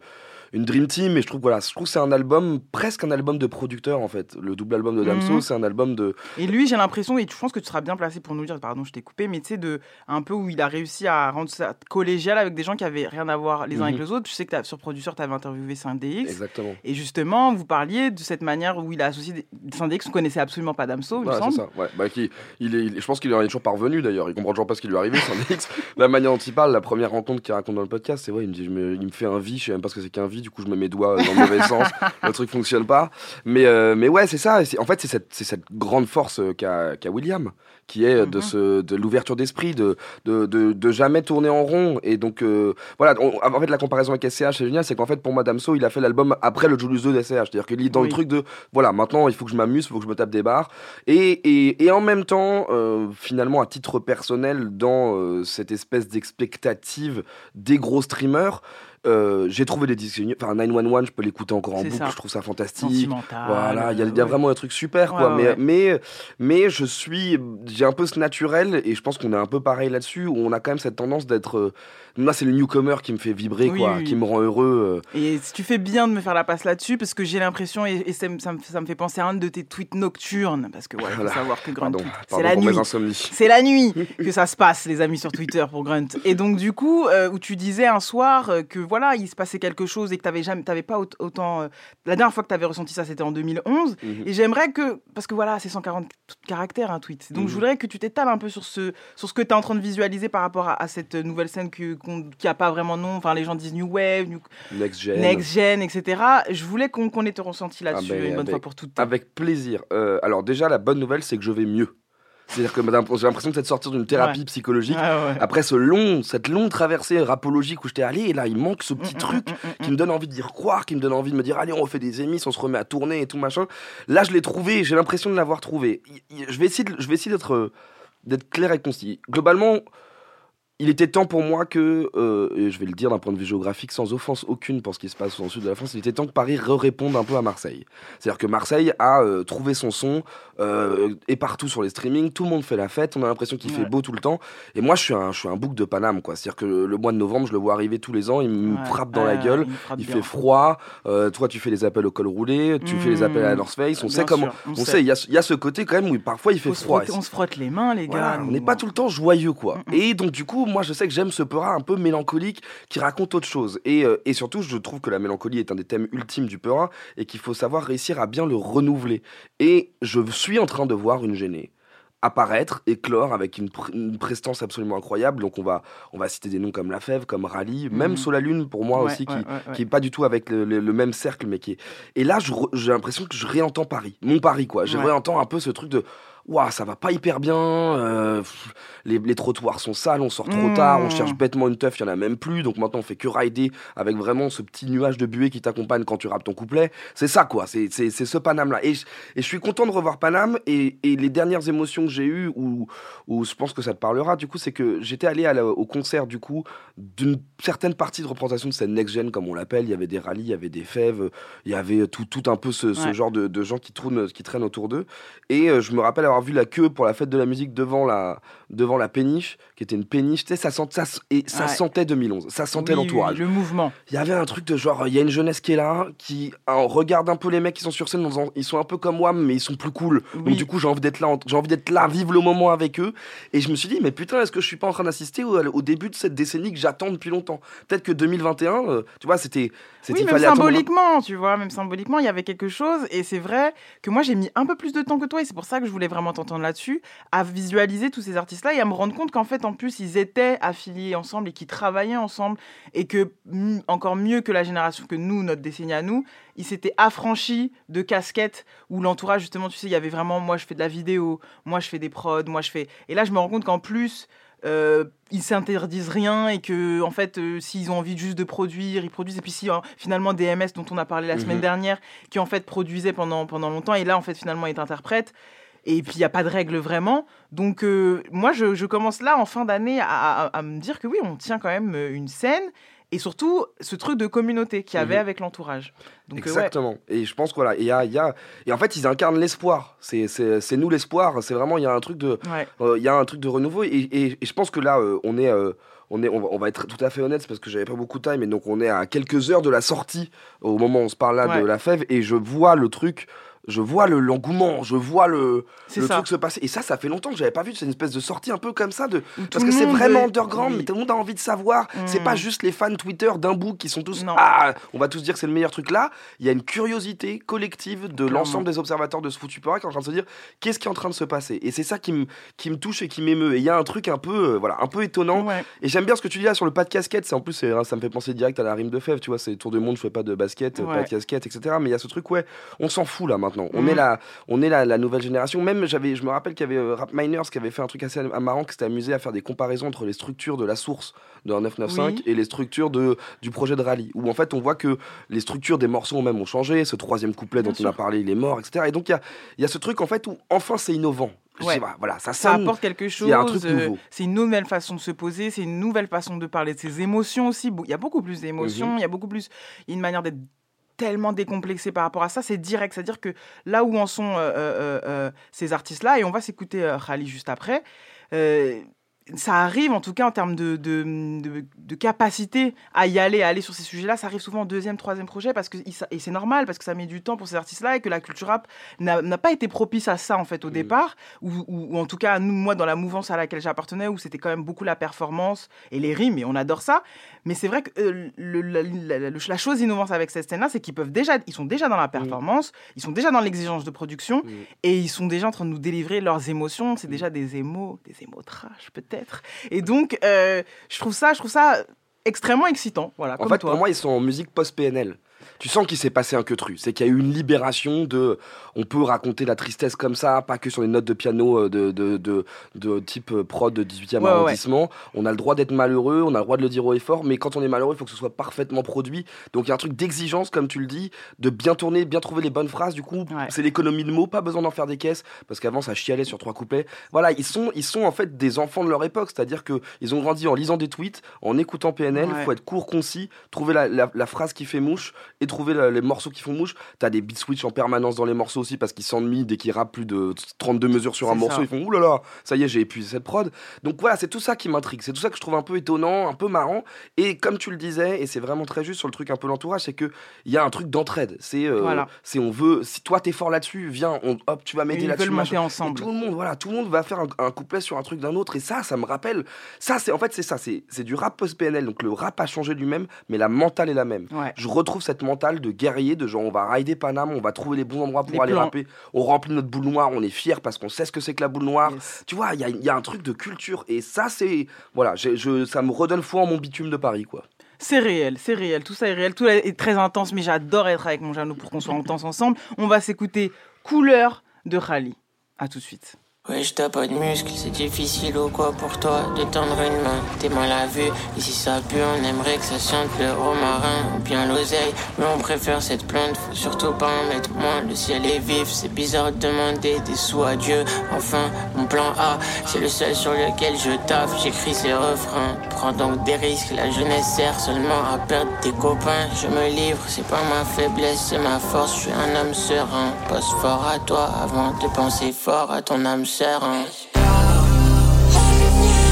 une dream team et je trouve voilà je trouve que c'est un album presque un album de producteur en fait. Le double album de Damso mmh. c'est un album de et lui j'ai l'impression et je pense que tu seras bien placé pour nous dire pardon je t'ai coupé mais tu sais de un peu où il a réussi à rendre ça collégial avec des gens qui avaient rien à voir les uns mmh. avec les autres. Je sais que sur Producteur t'avais interviewé cinq D X exactement et justement vous parliez de cette manière où il a associé cinq D X qu'on connaissait absolument pas Damso il ouais, me semble c'est ça. Ouais. Bah, qui, il est, il, je pense qu'il en est toujours parvenu d'ailleurs il comprend toujours pas ce qui lui est arrivé cinq D X la manière dont il parle la première rencontre qu'il raconte dans le podcast c'est ouais il me dit je me, il me fait un vie je sais même pas ce que c'est qu'un vie du coup je me mets mes doigts dans le mauvais sens, le truc fonctionne pas, mais, euh, mais ouais c'est ça, c'est, en fait c'est cette, c'est cette grande force qu'a, qu'a William, qui est de, mm-hmm. ce, de l'ouverture d'esprit, de, de, de, de jamais tourner en rond, et donc euh, voilà, on, en fait la comparaison avec S C H c'est génial, c'est qu'en fait pour moi Damso il a fait l'album après le Julius deux de S C H, c'est-à-dire qu'il est dans oui. le truc de, voilà maintenant il faut que je m'amuse, il faut que je me tape des barres, et, et, et en même temps euh, finalement à titre personnel dans euh, cette espèce d'expectative des gros streamers, Euh, j'ai trouvé des disques géniaux. Enfin, neuf un un, je peux l'écouter encore en boucle, ça. Je trouve ça fantastique. Voilà, il y a, y a vraiment un truc super, ouais, quoi. Ouais. Mais, mais, mais je suis, j'ai un peu ce naturel, et je pense qu'on est un peu pareil là-dessus, où on a quand même cette tendance d'être. Euh, Là, c'est le newcomer qui me fait vibrer, oui, quoi, oui, qui me rend heureux. Euh. Et si tu fais bien de me faire la passe là-dessus, parce que j'ai l'impression, et, et ça, me, ça, me, ça me fait penser à un de tes tweets nocturnes, parce que, ouais, il faut savoir que Grünt, pardon, tweet, pardon, c'est la nuit. C'est la nuit que ça se passe, les amis, sur Twitter pour Grünt. Et donc, du coup, euh, où tu disais un soir euh, que voilà, il se passait quelque chose et que t'avais jamais, t'avais pas autant. Euh, la dernière fois que t'avais ressenti ça, c'était en deux mille onze. Mm-hmm. Et j'aimerais que, parce que voilà, c'est cent quarante caractères un tweet. Donc, mm-hmm, je voudrais que tu t'étales un peu sur ce, sur ce que t'es en train de visualiser par rapport à, à cette nouvelle scène que qui n'a pas vraiment nom, enfin les gens disent New Wave, new... Next Gen, Next Gen, et cetera. Je voulais qu'on, qu'on ait te ressenti là-dessus, ah ben, une bonne avec, fois pour toutes. Avec plaisir. Euh, alors déjà, la bonne nouvelle, c'est que je vais mieux. C'est-à-dire que j'ai l'impression de sortir d'une thérapie, ouais, psychologique. Ah ouais. Après ce long, cette longue traversée rapologique où j'étais allé, et là, il manque ce petit mmh, truc mmh, mmh, qui me donne envie d'y recroire, qui me donne envie de me dire, allez, on refait des émissions, on se remet à tourner et tout machin. Là, je l'ai trouvé, j'ai l'impression de l'avoir trouvé. Je vais essayer, de, je vais essayer d'être, d'être clair et concis. Globalement, il était temps pour moi que, euh, et je vais le dire d'un point de vue géographique, sans offense aucune pour ce qui se passe au sud de la France, il était temps que Paris réponde un peu à Marseille. C'est-à-dire que Marseille a euh, trouvé son son, euh, et partout sur les streamings, tout le monde fait la fête, on a l'impression qu'il, ouais, fait beau tout le temps. Et moi, je suis un, je suis un bouc de Paname, quoi. C'est-à-dire que le mois de novembre, je le vois arriver tous les ans, il me, ouais, frappe dans euh, la gueule, il, il fait bien froid, euh, toi tu fais les appels au col roulé, tu mmh, fais les appels à la North Face, on bien sait comment, sûr, on, on sait, il y, y a ce côté quand même où parfois il fait froid. Frotter, on se frotte les mains, les gars. Voilà, on n'est pas tout le temps joyeux, quoi. Mmh. Et donc du coup, moi, je sais que j'aime ce Peura un peu mélancolique qui raconte autre chose. Et, euh, et surtout, je trouve que la mélancolie est un des thèmes ultimes du Peura et qu'il faut savoir réussir à bien le renouveler. Et je suis en train de voir une génée apparaître, éclore avec une, pr- une prestance absolument incroyable. Donc on va, on va citer des noms comme La Fève, comme Rallye, mmh, même Sous la Lune pour moi, ouais, aussi, ouais, qui, ouais, ouais, qui est pas du tout avec le, le, le même cercle, mais qui est. Et là, je re- j'ai l'impression que je réentends Paris, mon Paris, quoi. Je, ouais, réentends un peu ce truc de. Waouh, ça va pas hyper bien, euh, pff, les, les trottoirs sont sales, on sort trop mmh. tard, on cherche bêtement une teuf, il y en a même plus, donc maintenant on fait que rider avec vraiment ce petit nuage de buée qui t'accompagne quand tu rappes ton couplet. C'est ça, quoi, c'est, c'est, c'est ce Paname-là. Et je, et je suis content de revoir Paname, et, et les dernières émotions que j'ai eues, où, où je pense que ça te parlera, du coup, c'est que j'étais allé à la, au concert, du coup, d'une certaine partie de représentation de cette next-gen, comme on l'appelle. Il y avait des rallyes, il y avait des fèves, il y avait tout, tout un peu ce, ce ouais. genre de, de gens qui traînent, qui traînent autour d'eux. Et euh, je me rappelle avoir vu la queue pour la fête de la musique devant la, devant la péniche, qui était une péniche, tu sais, ça, sent, ça, et ça ouais. sentait deux mille onze, ça sentait oui, l'entourage. Oui, le mouvement. Il y avait un truc de genre, il y a une jeunesse qui est là, qui hein, regarde un peu les mecs qui sont sur scène, ils sont un peu comme moi, mais ils sont plus cool. Oui. Donc du coup, j'ai envie d'être là, j'ai envie d'être là, vivre le moment avec eux. Et je me suis dit, mais putain, est-ce que je suis pas en train d'assister au, au début de cette décennie que j'attends depuis longtemps ? Peut-être que deux mille vingt et un, euh, tu vois, c'était... c'était oui, même symboliquement, vingt... tu vois, même symboliquement, il y avait quelque chose. Et c'est vrai que moi, j'ai mis un peu plus de temps que toi, et c'est pour ça que je voulais vraiment t'entendre là-dessus, à visualiser tous ces artistes-là et à me rendre compte qu'en fait, en plus, ils étaient affiliés ensemble et qu'ils travaillaient ensemble et que, m- encore mieux que la génération que nous, notre décennie à nous, ils s'étaient affranchis de casquettes où l'entourage, justement, tu sais, il y avait vraiment, moi, je fais de la vidéo, moi, je fais des prods, moi, je fais... Et là, je me rends compte qu'en plus... Euh, ils s'interdisent rien et que en fait euh, s'ils ont envie juste de produire ils produisent et puis si hein, finalement D M S dont on a parlé la mmh. semaine dernière qui en fait produisait pendant, pendant longtemps et là en fait finalement est interprète et puis il n'y a pas de règle vraiment donc euh, moi je, je commence là en fin d'année à, à, à me dire que oui on tient quand même une scène. Et surtout, ce truc de communauté qu'il y avait mmh. avec l'entourage. Donc, exactement. Euh, ouais. Et je pense que voilà, il y a, il y a, et en fait, ils incarnent l'espoir. C'est, c'est, c'est nous l'espoir. C'est vraiment, il y a un truc de, il ouais. euh, y a un truc de renouveau. Et, et, et je pense que là, euh, on est. Euh, On, est, on, va, on va être tout à fait honnête parce que j'avais pas beaucoup de time et donc on est à quelques heures de la sortie au moment où on se parle là ouais. de la fève et je vois le truc, je vois le, l'engouement, je vois le, le truc se passer et ça, ça fait longtemps que j'avais pas vu, c'est une espèce de sortie un peu comme ça de, parce que c'est vraiment est... underground oui. mais tout le monde a envie de savoir, mmh. c'est pas juste les fans Twitter d'un bout qui sont tous, non. ah, on va tous dire que c'est le meilleur truc là, il y a une curiosité collective de Clairement. l'ensemble des observateurs de ce foutu Peura qui est en train de se dire qu'est-ce qui est en train de se passer et c'est ça qui me qui me touche et qui m'émeut et il y a un truc un peu, euh, voilà, un peu étonnant ouais. et j'aime bien ce que tu dis là sur le pas de casquette, c'est en plus c'est, ça me fait penser direct à la rime de fève, tu vois, c'est tour du monde, je fais pas de basket, ouais. pas de casquette, et cetera. Mais il y a ce truc ouais, on s'en fout là maintenant. On mmh. est la, on est la, la nouvelle génération. Même j'avais, je me rappelle qu'il y avait euh, Rap Miners qui avait fait un truc assez marrant, qui s'était amusé à faire des comparaisons entre les structures de la source de neuf cent quatre-vingt-quinze oui. et les structures de du projet de Rallye, où en fait on voit que les structures des morceaux même ont changé. Ce troisième couplet bien dont sûr. on a parlé, il est mort, et cetera. Et donc il y a, il y a ce truc en fait où enfin c'est innovant. Ouais. Pas, voilà, ça, ça sonne, apporte quelque chose. Il y a un truc euh, nouveau. C'est une nouvelle façon de se poser, c'est une nouvelle façon de parler de ses émotions aussi. Il y a beaucoup plus d'émotions, il y a beaucoup plus, une manière d'être tellement décomplexé par rapport à ça, c'est direct. C'est-à-dire que là où en sont euh, euh, euh, ces artistes-là, et on va s'écouter euh, Rallye juste après, euh, ça arrive en tout cas en termes de, de, de, de capacité à y aller, à aller sur ces sujets-là, ça arrive souvent en deuxième, troisième projet, parce que, et c'est normal, parce que ça met du temps pour ces artistes-là, et que la culture rap n'a, n'a pas été propice à ça en fait au mmh. départ, ou, ou, ou en tout cas, nous, moi, dans la mouvance à laquelle j'appartenais, où c'était quand même beaucoup la performance et les rimes, et on adore ça. Mais c'est vrai que euh, le, la, la, la chose innovante avec cette scène-là, c'est qu'ils peuvent déjà, ils sont déjà dans la performance, mmh. ils sont déjà dans l'exigence de production, mmh. et ils sont déjà en train de nous délivrer leurs émotions. C'est déjà des émos, des émos trash peut-être. Et donc, euh, je trouve ça, je trouve ça extrêmement excitant. Voilà. En comme fait, toi. Pour moi, ils sont en musique post-P N L. Tu sens qu'il s'est passé un queutru. C'est qu'il y a eu une libération de... On peut raconter la tristesse comme ça, pas que sur les notes de piano de, de, de, de type prod de dix-huitième ouais, arrondissement. Ouais. On a le droit d'être malheureux, on a le droit de le dire haut et fort, mais quand on est malheureux, il faut que ce soit parfaitement produit. Donc il y a un truc d'exigence, comme tu le dis, de bien tourner, bien trouver les bonnes phrases. Du coup, ouais. c'est l'économie de mots, pas besoin d'en faire des caisses, parce qu'avant, ça chialait sur trois couplets. Voilà, ils sont, ils sont en fait des enfants de leur époque, c'est-à-dire qu'ils ont grandi en lisant des tweets, en écoutant P N L, il ouais. faut être court, concis, trouver la, la, la phrase qui fait mouche, et trouver les morceaux qui font mouche. T'as des beat switch en permanence dans les morceaux aussi, parce qu'ils s'ennuient dès qu'ils rappent plus de trente-deux mesures sur c'est un morceau, ça. Ils font oulala, ça y est, j'ai épuisé cette prod. Donc voilà, c'est tout ça qui m'intrigue, c'est tout ça que je trouve un peu étonnant, un peu marrant. Et comme tu le disais, et c'est vraiment très juste sur le truc un peu l'entourage, c'est qu'il y a un truc d'entraide. C'est, euh, voilà. c'est on veut, si toi t'es fort là-dessus, viens, on, hop, tu vas m'aider ils là-dessus. Ils veulent monter ensemble. Et tout le monde, voilà, tout le monde va faire un, un couplet sur un truc d'un autre. Et ça, ça me rappelle, ça c'est en fait c'est ça, c'est, c'est du rap post-P N L. Donc le rap a changé lui-même, mais la mentale est la même. Ouais. Je retrouve cette mental de guerrier, de genre on va rider Paname, on va trouver les bons endroits pour les aller plans. Rapper, on remplit notre boule noire, on est fier parce qu'on sait ce que c'est que la boule noire, yes. tu vois, il y, y a un truc de culture, et ça c'est, voilà, je, je, ça me redonne foi en mon bitume de Paris, quoi. C'est réel, c'est réel, tout ça est réel, tout est très intense, mais j'adore être avec mon Jeannot pour qu'on soit intense ensemble. On va s'écouter Couleur de Rallye, à tout de suite. Wesh, t'as pas de muscles, c'est difficile ou quoi pour toi de tendre une main. T'es mal à vue, et si ça pue, on aimerait que ça sente le romarin ou bien l'oseille. Mais on préfère cette plante, faut surtout pas en mettre moins. Le ciel est vif, c'est bizarre de demander des sous à Dieu. Enfin, mon plan A, c'est le seul sur lequel je taffe, j'écris ces refrains. Prends donc des risques, la jeunesse sert seulement à perdre tes copains. Je me livre, c'est pas ma faiblesse, c'est ma force, je suis un homme serein. Passe fort à toi avant de penser fort à ton âme. La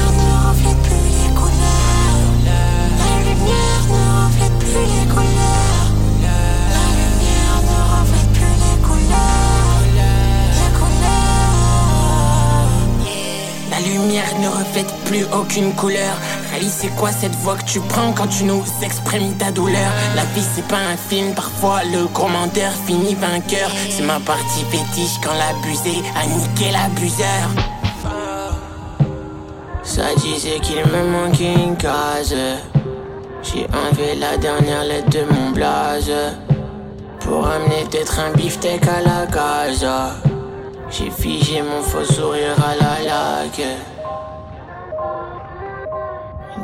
lumière ne reflète plus les couleurs. La lumière ne reflète plus les couleurs. La lumière ne reflète plus les couleurs. La lumière ne reflète plus aucune couleur. Rallye, c'est quoi cette voix que tu prends quand tu nous exprimes ta douleur? La vie c'est pas un film, parfois le gros menteur finit vainqueur. C'est ma partie fétiche quand l'abusé a niqué l'abuseur. Ça disait qu'il me manquait une case. J'ai enlevé la dernière lettre de mon blaze pour amener peut-être un beefsteak à la casa. J'ai figé mon faux sourire à la laque.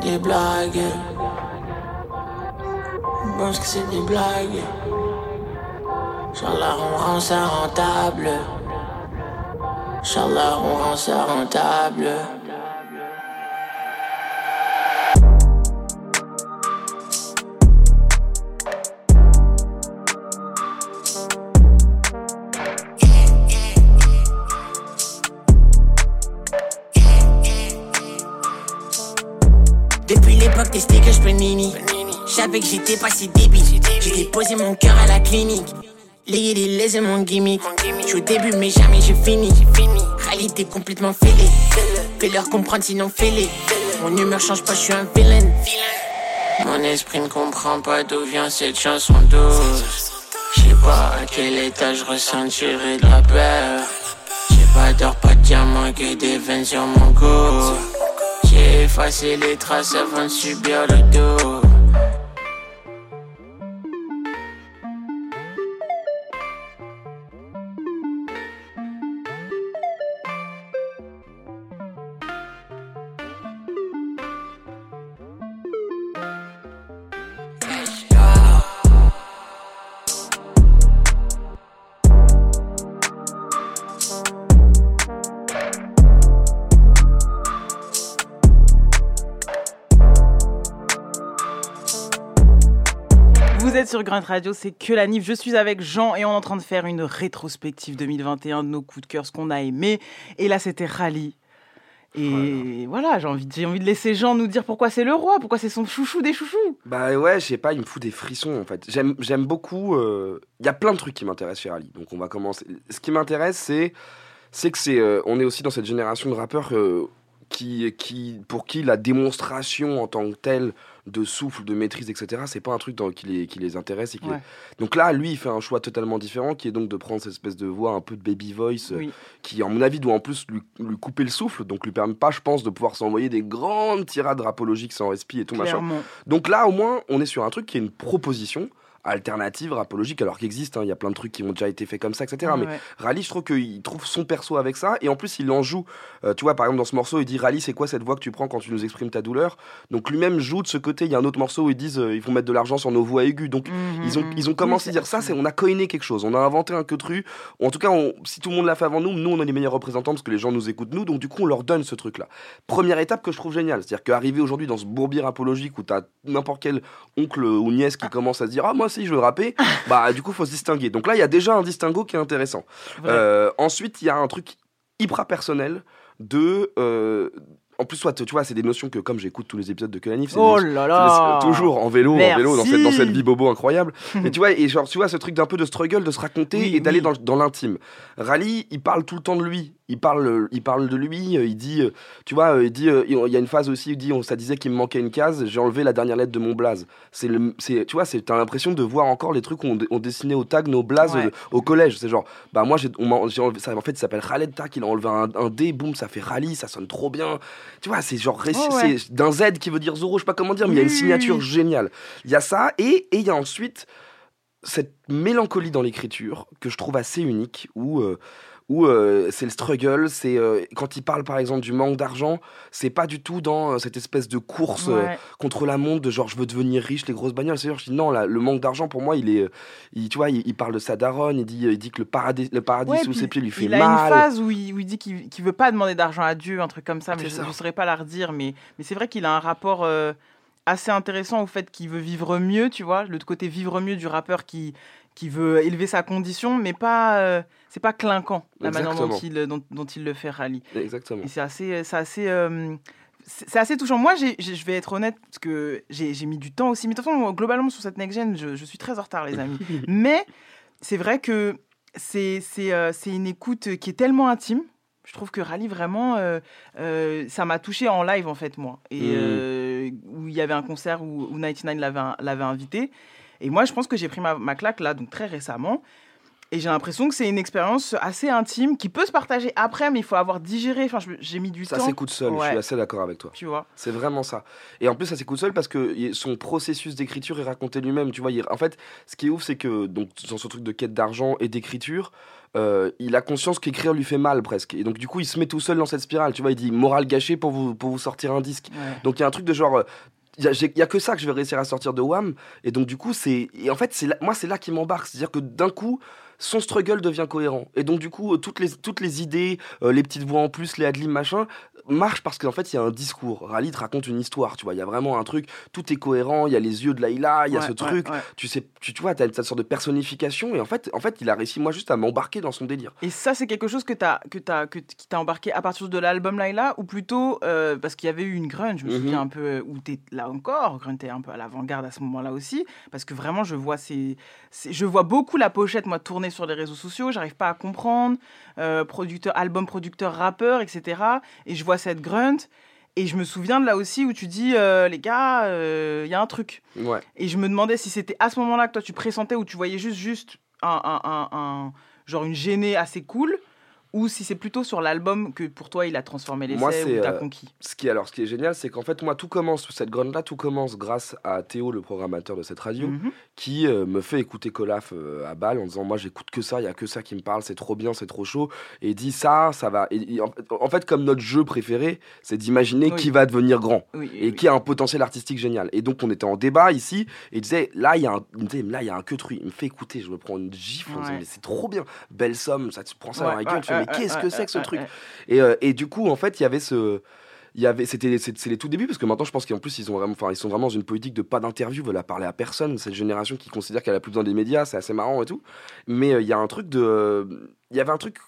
Des blagues, je pense que c'est des blagues. Inch'Allah on rend ça rentable. Inch'Allah on rend ça rentable. Testé que je peux nini. Je savais que j'étais pas si débile. J'ai déposé mon cœur à la clinique. Les les et mon gimmick. Je suis au début mais jamais je finis. Rallye t'es complètement fêlé. Fais-leur comprendre sinon fais-les. Mon humeur change pas, je suis un vilain. Mon esprit ne comprend pas d'où vient cette chanson douce. Je sais pas à quel état je ressentirai de la peur. J'ai pas d'or, pas de diamant, que des veines sur mon cou. J'ai effacé les traces avant de subir le dos. êtes sur Grünt Radio, c'est que la N I F. Je suis avec Jean et on est en train de faire une rétrospective deux mille vingt et un de nos coups de cœur, ce qu'on a aimé. Et là, c'était Rallye. Et voilà, voilà j'ai, envie de, j'ai envie de laisser Jean nous dire pourquoi c'est le roi, pourquoi c'est son chouchou des chouchous. Bah ouais, je sais pas, il me fout des frissons en fait. J'aime, j'aime beaucoup. Il euh, y a plein de trucs qui m'intéressent chez Rallye. Donc on va commencer. Ce qui m'intéresse, c'est, c'est que c'est, euh, on est aussi dans cette génération de rappeurs euh, qui, qui, pour qui la démonstration en tant que telle de souffle, de maîtrise, et cetera, c'est pas un truc dans, qui, les, qui les intéresse. Et qui ouais. les... Donc là, lui, il fait un choix totalement différent, qui est donc de prendre cette espèce de voix un peu de baby voice, oui. euh, qui, à mon avis, doit en plus lui, lui couper le souffle, donc lui permet pas, je pense, de pouvoir s'envoyer des grandes tirades rapologiques sans respi et tout Clairement. machin. Donc là, au moins, on est sur un truc qui est une proposition alternative, rapologique, alors qu'il existe, il hein, y a plein de trucs qui ont déjà été faits comme ça, et cetera. Ouais. Mais Rallye, je trouve qu'il trouve son perso avec ça, et en plus, il en joue. Euh, tu vois, par exemple, dans ce morceau, il dit « Rallye, c'est quoi cette voix que tu prends quand tu nous exprimes ta douleur ?» Donc lui-même joue de ce côté. Il y a un autre morceau où ils disent euh, « Ils vont mettre de l'argent sur nos voix aiguës. » Donc mm-hmm. ils, ont, ils ont commencé oui, à dire ça, c'est on a coïné quelque chose, on a inventé un queutru. En tout cas, on, si tout le monde l'a fait avant nous, nous, on est les meilleurs représentants parce que les gens nous écoutent, nous, donc du coup, on leur donne ce truc-là. Première étape que je trouve géniale, c'est-à-dire qu'arriver aujourd'hui dans ce bourbier rapologique où t'as n'importe quel oncle ou nièce qui ah. commence à se dire « Ah, moi, si je veux rapper, bah du coup faut se distinguer. » Donc là il y a déjà un distinguo qui est intéressant. Euh, ensuite il y a un truc hyper personnel de euh, en plus soit tu vois c'est des notions que comme j'écoute tous les épisodes de Que la Nif, c'est oh des, là là toujours en vélo Merci. en vélo dans cette dans cette vie bobo incroyable. Et tu vois et genre tu vois ce truc d'un peu de struggle de se raconter oui, et d'aller oui. dans dans l'intime. Rallye il parle tout le temps de lui. Il parle, il parle de lui, il dit, tu vois, il dit, il y a une phase aussi, il dit, ça disait qu'il me manquait une case, j'ai enlevé la dernière lettre de mon blaze. C'est le, c'est, tu vois, c'est, t'as l'impression de voir encore les trucs où on, on dessinait au tag nos blazes ouais. au collège. C'est genre, bah moi, j'ai, on, j'ai enlevé, ça, en fait, ça s'appelle Khaled Tac, il a enlevé un, un D, boum, ça fait Rallye, ça sonne trop bien. Tu vois, c'est genre, oh ouais. c'est d'un Z qui veut dire Zoro, je sais pas comment dire, mais il oui. y a une signature géniale. Il y a ça, et il y a ensuite cette mélancolie dans l'écriture que je trouve assez unique, où... Euh, où euh, c'est le struggle, c'est euh, quand il parle par exemple du manque d'argent, c'est pas du tout dans euh, cette espèce de course ouais. euh, contre la montre de genre je veux devenir riche, les grosses bagnoles. C'est-à-dire, je dis non, là, le manque d'argent pour moi, il est, il, tu vois, il, il parle de sa daronne, il dit, il dit que le paradis, le paradis ouais, sous ses pieds lui fait mal. Il a une phase où il, où il dit qu'il, qu'il veut pas demander d'argent à Dieu, un truc comme ça, ah, mais je ne saurais pas la redire, mais, mais c'est vrai qu'il a un rapport. Euh... assez intéressant au fait qu'il veut vivre mieux, tu vois, le côté vivre mieux du rappeur qui, qui veut élever sa condition, mais pas, euh, c'est pas clinquant, la Exactement. manière dont il, dont, dont il le fait Rallye. Exactement. Et c'est assez, c'est assez, euh, c'est, c'est assez touchant. Moi, j'ai, j'ai, je vais être honnête, parce que j'ai, j'ai mis du temps aussi, mais de toute façon, globalement, sur cette next-gen, je, je suis très en retard, les amis. Mais c'est vrai que c'est, c'est, euh, c'est une écoute qui est tellement intime. Je trouve que Rallye, vraiment, euh, euh, ça m'a touchée en live, en fait, moi. Et mmh. euh, où il y avait un concert où, où quatre-vingt-dix-neuf l'avait, l'avait invité. Et moi, je pense que j'ai pris ma, ma claque, là, donc très récemment. Et j'ai l'impression que c'est une expérience assez intime, qui peut se partager après, mais il faut avoir digéré. Enfin, je, j'ai mis du ça temps. Ça s'écoute seul, ouais. je suis assez d'accord avec toi. Tu vois. C'est vraiment ça. Et en plus, ça s'écoute seul parce que son processus d'écriture est raconté lui-même. Tu vois, il... En fait, ce qui est ouf, c'est que donc, dans ce truc de quête d'argent et d'écriture... Euh, il a conscience qu'écrire lui fait mal presque et donc du coup il se met tout seul dans cette spirale, tu vois, il dit morale gâchée pour vous, pour vous sortir un disque ouais. donc il y a un truc de genre il euh, y, y a que ça que je vais réussir à sortir de Wham et donc du coup c'est et en fait c'est là, moi c'est là qui m'embarque, c'est-à-dire que d'un coup son struggle devient cohérent et donc du coup euh, toutes, les, toutes les idées, euh, les petites voix en plus, les adlibs machin marche parce qu'en fait il y a un discours. Rallye te raconte une histoire, tu vois, il y a vraiment un truc, tout est cohérent, il y a les yeux de Laïla, il y a ouais, ce truc, ouais, ouais. tu sais, tu, tu vois, t'as cette sorte de personnification et en fait, en fait, il a réussi moi juste à m'embarquer dans son délire. Et ça c'est quelque chose que t'as, que t'as, que, qui t'a embarqué à partir de l'album Laïla ou plutôt euh, parce qu'il y avait eu une grunge, je me mm-hmm. souviens un peu où t'es là encore, grunge t'es un peu à l'avant-garde à ce moment-là aussi parce que vraiment je vois ces, ces je vois beaucoup la pochette moi tourner sur les réseaux sociaux, j'arrive pas à comprendre euh, producteur, album producteur, rappeur, et cetera. Et je vois cette grunt et je me souviens de là aussi où tu dis euh, les gars il euh, y a un truc ouais. et je me demandais si c'était à ce moment là que toi tu pressentais ou tu voyais juste juste un, un, un, un genre une gênée assez cool ou si c'est plutôt sur l'album que pour toi il a transformé l'essai moi, ou t'as euh, conquis. Ce qui, alors, ce qui est génial c'est qu'en fait moi tout commence sur cette grande là, tout commence grâce à Théo le programmateur de cette radio mm-hmm. qui euh, me fait écouter Q A L F euh, à Bâle en disant moi j'écoute que ça, il y a que ça qui me parle, c'est trop bien, c'est trop chaud et dit ça, ça va et, et en, en fait comme notre jeu préféré c'est d'imaginer oui. qui va devenir grand oui, et oui. qui a un potentiel artistique génial et donc on était en débat ici et il disait là il y a un, là, y a un queutru, il me fait écouter, je me prends une gifle ouais. on disait, mais c'est trop bien, belle somme, ça te prend ça ouais, dans la gueule ouais. tu mais qu'est-ce que c'est que ce truc ? Et, euh, et du coup, en fait, il y avait ce... il y avait, c'était, c'est, c'est les tout débuts, parce que maintenant je pense qu'en plus ils, ont vraiment, ils sont vraiment dans une politique de pas d'interview, veulent parler à personne, cette génération qui considère qu'elle a plus besoin des médias, c'est assez marrant et tout, mais il euh, y a un truc de... Il y avait un truc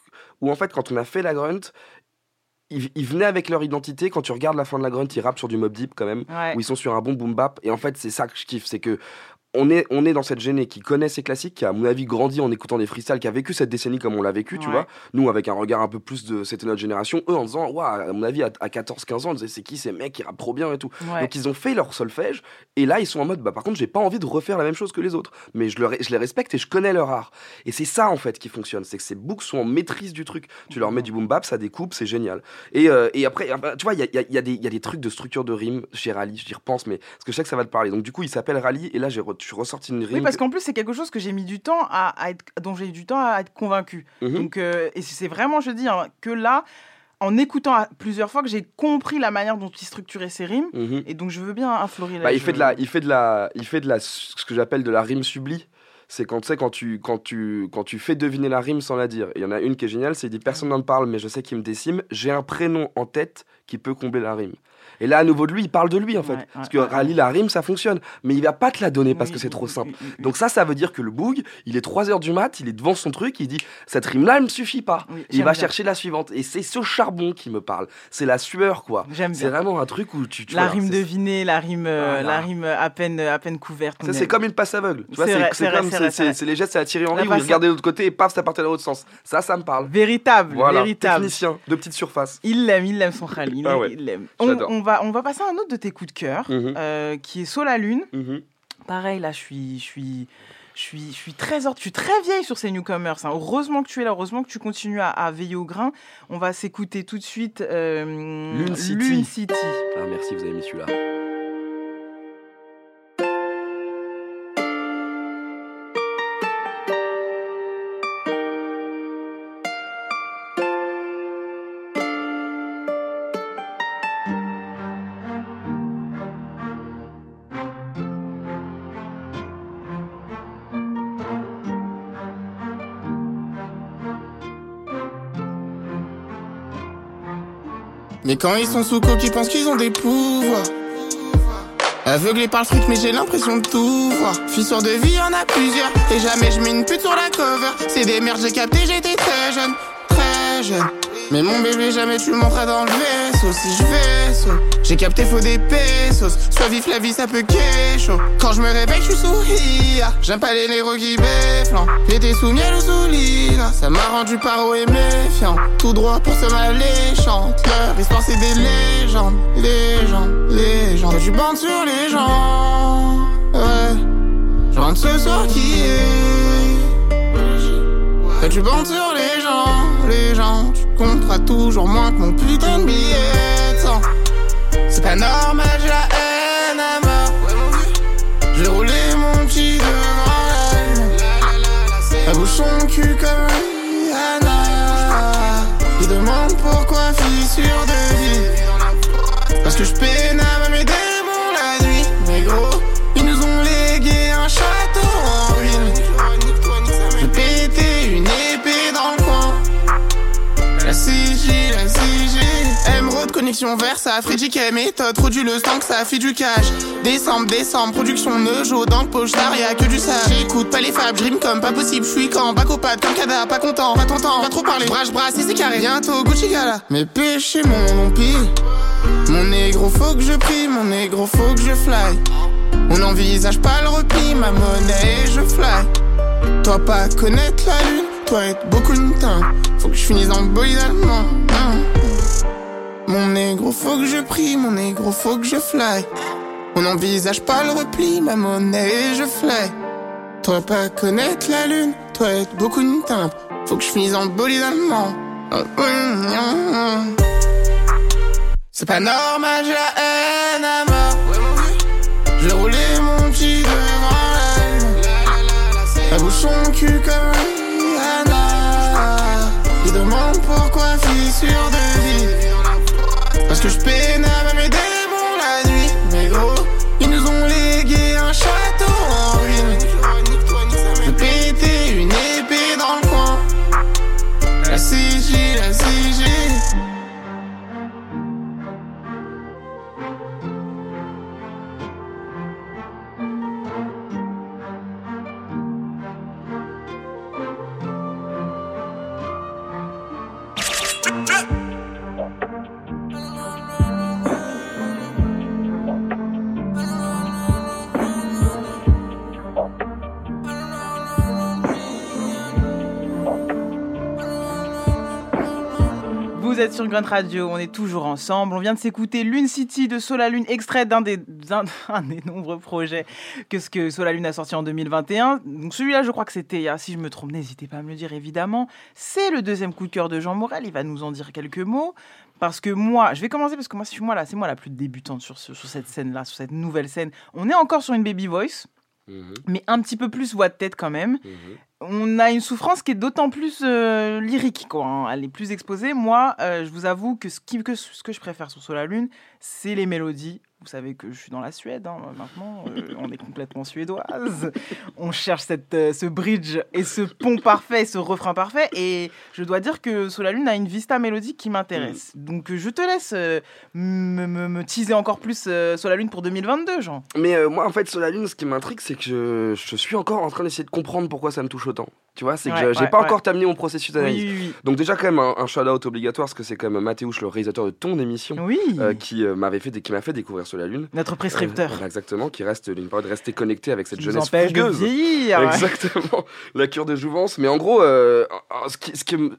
où en fait quand on a fait la Grünt, ils, ils venaient avec leur identité, quand tu regardes la fin de la Grünt, ils rappent sur du Mobb Deep quand même, ouais. où ils sont sur un bon boom bap, et en fait c'est ça que je kiffe, c'est que On est, on est dans cette géné qui connaît ses classiques, qui a, à mon avis, grandi en écoutant des freestyles, qui a vécu cette décennie comme on l'a vécu, ouais. tu vois. Nous, avec un regard un peu plus de... C'était notre génération. Eux, en disant, waouh, à mon avis, à, à quatorze quinze ans, on disait, c'est qui ces mecs qui rappent trop bien et tout. Ouais. Donc, ils ont fait leur solfège. Et là, ils sont en mode, bah, par contre, j'ai pas envie de refaire la même chose que les autres. Mais je, le, je les respecte et je connais leur art. Et c'est ça, en fait, qui fonctionne. C'est que ces books sont en maîtrise du truc. Tu leur mets du boom bap, ça découpe, c'est génial. Et, euh, et après, tu vois, il y a, y, a, y, a y a des trucs de structure de rime chez Rallye, j'y repense, mais parce que je sais que ça va te parler. Donc, du coup, il s'appelle Rallye. Et là, j'ai tu ressortis une rime. Oui, parce qu'en plus, c'est quelque chose que j'ai mis du temps à, à être, dont j'ai eu du temps à être convaincu. Mm-hmm. Donc, euh, et c'est vraiment, je dis, hein, que là, en écoutant plusieurs fois, que j'ai compris la manière dont il structurait ses rimes. Mm-hmm. Et donc, je veux bien affleurer bah, la il fait de la, il fait de la, il fait de la, ce que j'appelle de la rime sublie. C'est quand tu sais, quand tu, quand, tu, quand tu fais deviner la rime sans la dire. Il y en a une qui est géniale, c'est il dit personne n'en parle, mais je sais qu'il me décime. J'ai un prénom en tête qui peut combler la rime. Et là, à nouveau de lui, il parle de lui, en fait. Ouais, parce que ouais, Rallye, ouais. la rime, ça fonctionne. Mais il va pas te la donner parce oui, que c'est trop simple. Oui, oui, oui. Donc ça, ça veut dire que le boug, il est trois heures du mat, il est devant son truc, il dit « Cette rime-là, elle me suffit pas. Oui, » Il va bien. chercher la suivante. Et c'est ce charbon qui me parle. C'est la sueur, quoi. J'aime c'est bien. Vraiment un truc où tu... tu la vois, rime devinée, la rime, euh, voilà. la rime à, peine, à peine couverte. Ça, c'est comme une passe aveugle. Tu vois, c'est, c'est, vrai, c'est, c'est, vrai, comme, c'est, vrai, c'est, c'est, c'est les gestes, c'est à Thierry Henry, où il regarde de l'autre côté et paf, ça partait dans l'autre sens. Ça, ça me parle. Véritable, véritable. Technicien de petite surface. Il l'aime, il l'aime son Rallye. Il l'aime. On va, on va passer à un autre de tes coups de cœur, mmh. euh, qui est Sous la Lune. Mmh. Pareil, là, je suis, je suis, je suis, je suis très, je suis très vieille sur ces newcomers. Hein. Heureusement que tu es là, heureusement que tu continues à, à veiller au grain. On va s'écouter tout de suite euh, Lune City. Lune City. Ah, merci, vous avez mis celui-là. Mais quand ils sont sous coke, ils pensent qu'ils ont des pouvoirs. Aveuglé par le fric, mais j'ai l'impression de tout voir. Fissure de vie, y'en a plusieurs. Et jamais je mets une pute sur la cover. C'est des merdes, j'ai capté, j'étais très jeune. Très jeune. Mais mon bébé, jamais tu m'entras dans le vaisseau. Si je vaisseau, j'ai capté, faut des pesos. Sois vif, la vie, ça peut qu'est chaud. Quand je me réveille, je suis souris. J'aime pas les négros qui befflant. J'étais sous miel ou sous lila. Ça m'a rendu paro et méfiant. Tout droit pour se maléchant. Leur histoire, c'est des légendes. Légendes, légendes. Je bande sur les gens. Ouais. Je rentre ce soir qui est. Tu bandes sur les gens. Les gens, tu compteras toujours moins que mon putain de billet de sang. C'est pas normal, j'ai la haine à mort. J'ai roulé mon petit devant la. La bouche son cul comme Rihanna. Il demande pourquoi fissure de vie. Parce que je peine à mes démons la nuit. Mais gros, ils nous ont légué un château en ruine. J'ai pété une épée dans le coin. La C G, la C G. Emeraude, connexion verse, Afrique, méthode, produit le stank, ça fait du cash. Décembre, décembre, production Neujo, dans le poche, y'a que du sage. J'écoute pas les fables, je rime comme pas possible, je suis quand, bac au pad, comme Kada, pas content, pas tontant, pas trop parler, brache, brasse, et c'est carré, bientôt, Gucci Gala. Mes péchés, mon empire. Mon négro, faut que je prie, mon négro, faut que je fly. On n'envisage pas le repli, ma monnaie, je fly. Toi, pas connaître la lune, toi, être beaucoup de teint. Faut que je finisse en bolide allemand. Mon négro, faut que je prie, mon négro, faut que je fly. On n'envisage pas le repli, ma monnaie, je fly. Toi, pas connaître la lune, toi, être beaucoup de teint. Faut que je finisse en bolide allemand. C'est pas normal, j'ai la haine à mort. J'ai roulé mon petit devant la. La bouche son cul comme Rihanna. Il demande pourquoi fissure de vie. Parce que je peine à mes démons la nuit. Mais gros, ils nous ont légué un château en ruine. J'ai pété une épée dans le coin. La C G, la C G. Vous êtes sur Grünt Radio, on est toujours ensemble. On vient de s'écouter Lune City de Sous la Lune, extrait d'un des, d'un, un des nombreux projets que, ce que Sous la Lune a sorti en deux mille vingt et un. Donc celui-là, je crois que c'était, hein, si je me trompe, n'hésitez pas à me le dire évidemment. C'est le deuxième coup de cœur de Jean Morel, il va nous en dire quelques mots. Parce que moi, je vais commencer parce que moi, c'est moi, là, c'est moi la plus débutante sur, ce, sur cette scène-là, sur cette nouvelle scène. On est encore sur une baby voice, mmh. mais un petit peu plus voix de tête quand même. Mmh. On a une souffrance qui est d'autant plus euh, lyrique, quoi, hein. Elle est plus exposée. Moi, euh, je vous avoue que ce, qui, que ce que je préfère sur Sous la Lune, c'est les mélodies. Vous savez que je suis dans la Suède, hein, maintenant, euh, on est complètement suédoise. On cherche cette, euh, ce bridge et ce pont parfait, ce refrain parfait. Et je dois dire que Sous la Lune a une vista mélodique qui m'intéresse. Donc je te laisse euh, me, me, me teaser encore plus euh, Sous la Lune pour deux mille vingt-deux, Jean. Mais euh, moi, en fait, Sous la Lune, ce qui m'intrigue, c'est que je, je suis encore en train d'essayer de comprendre pourquoi ça me touche autant. Tu vois, c'est que ouais, j'ai ouais, pas ouais. encore terminé mon processus d'analyse. Oui, oui, oui. Donc déjà quand même un, un shout-out obligatoire, parce que c'est quand même Mathéouche, le réalisateur de ton émission, oui. euh, qui euh, m'avait fait, qui m'a fait découvrir Sous la Lune. Notre prescripteur. Euh, exactement, qui reste une période restée connectée avec cette qui jeunesse fugueuse. De vieillir. Exactement, la cure de jouvence. Mais en gros, euh, ce qui, ce qui me,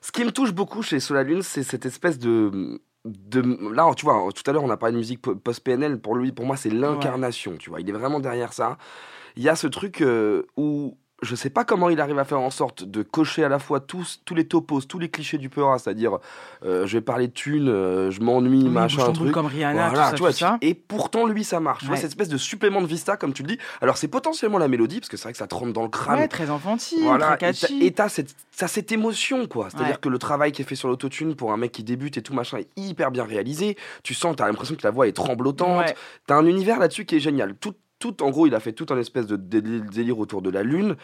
ce qui me touche beaucoup chez Sous la Lune, c'est cette espèce de De, là, tu vois, tout à l'heure on a parlé de musique post-P N L. Pour lui, pour moi, c'est l'incarnation. Ouais. Tu vois, il est vraiment derrière ça. Il y a ce truc euh, où je sais pas comment il arrive à faire en sorte de cocher à la fois tous, tous les topos, tous les clichés du P O R A, c'est-à-dire euh, je vais parler de thunes, euh, je m'ennuie, oui, machin, un truc. Comme Rihanna, voilà, tout ça, tu vois, tout ça. Et pourtant, lui, ça marche. Ouais. Tu vois, cette espèce de supplément de vista, comme tu le dis. Alors, c'est potentiellement la mélodie, parce que c'est vrai que ça te rentre dans le crâne. Ouais, très enfantine, voilà, très catchy. Et t'as cette, t'as cette émotion, quoi. C'est-à-dire ouais. que le travail qui est fait sur l'autotune pour un mec qui débute et tout, machin, est hyper bien réalisé. Tu sens, t'as l'impression que la voix est tremblotante. Ouais. T'as un univers là-dessus qui est génial. Tout Tout, en gros, il a fait tout un espèce de délire autour de la Lune.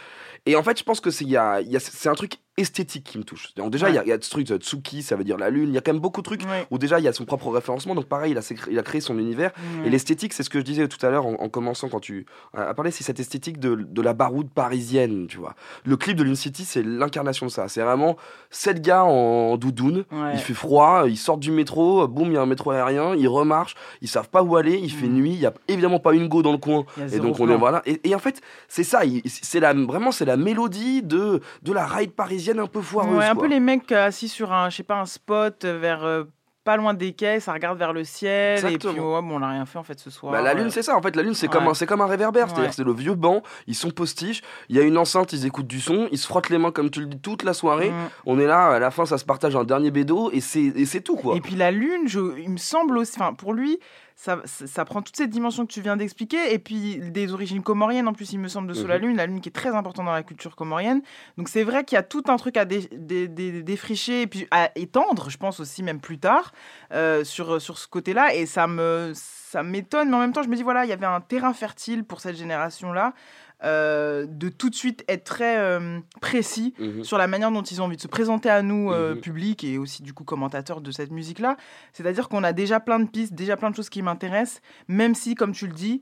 Et en fait, je pense que c'est, y a, y a, c'est un truc esthétique qui me touche. Donc, déjà, il ouais. y, y a ce truc de Tsuki, ça veut dire la Lune. Il y a quand même beaucoup de trucs ouais. où déjà, il y a son propre référencement. Donc, pareil, il a, il a créé son univers. Mmh. Et l'esthétique, c'est ce que je disais tout à l'heure en, en commençant quand tu as parlé, c'est cette esthétique de, de la baroude parisienne, tu vois. Le clip de Lune City, c'est l'incarnation de ça. C'est vraiment sept gars en doudoune. Ouais. Il fait froid, ils sortent du métro, boum, il y a un métro aérien, ils remarchent, ils savent pas où aller, il mmh. fait nuit, il n'y a évidemment pas une go dans le coin. Et donc on est voilà et, et en fait c'est ça, c'est la vraiment c'est la mélodie de de la ride parisienne un peu foireuse. Ouais, un quoi. Peu les mecs assis sur un je sais pas un spot vers euh, pas loin des quais, ça regarde vers le ciel. Exactement. Et puis oh, bon, on n'a rien fait en fait ce soir. Bah, la lune ouais. c'est ça en fait, la lune c'est ouais. comme un, c'est comme un réverbère, c'est-à-dire ouais. c'est le vieux banc, ils sont postiches, il y a une enceinte, ils écoutent du son, ils se frottent les mains comme tu le dis toute la soirée. Mm. On est là à la fin, ça se partage un dernier bédo et c'est et c'est tout quoi. Et puis la lune, je, il me semble aussi enfin pour lui Ça, ça, ça prend toute cette dimension que tu viens d'expliquer et puis des origines comoriennes en plus il me semble de Sous la Lune, la Lune qui est très importante dans la culture comorienne, donc c'est vrai qu'il y a tout un truc à dé, dé, dé, défricher et puis à étendre je pense aussi même plus tard euh, sur, sur ce côté-là et ça, me, ça m'étonne mais en même temps je me dis voilà il y avait un terrain fertile pour cette génération-là Euh, de tout de suite être très euh, précis mmh. sur la manière dont ils ont envie de se présenter à nous, euh, mmh. public et aussi du coup commentateurs de cette musique-là. C'est-à-dire qu'on a déjà plein de pistes, déjà plein de choses qui m'intéressent, même si, comme tu le dis,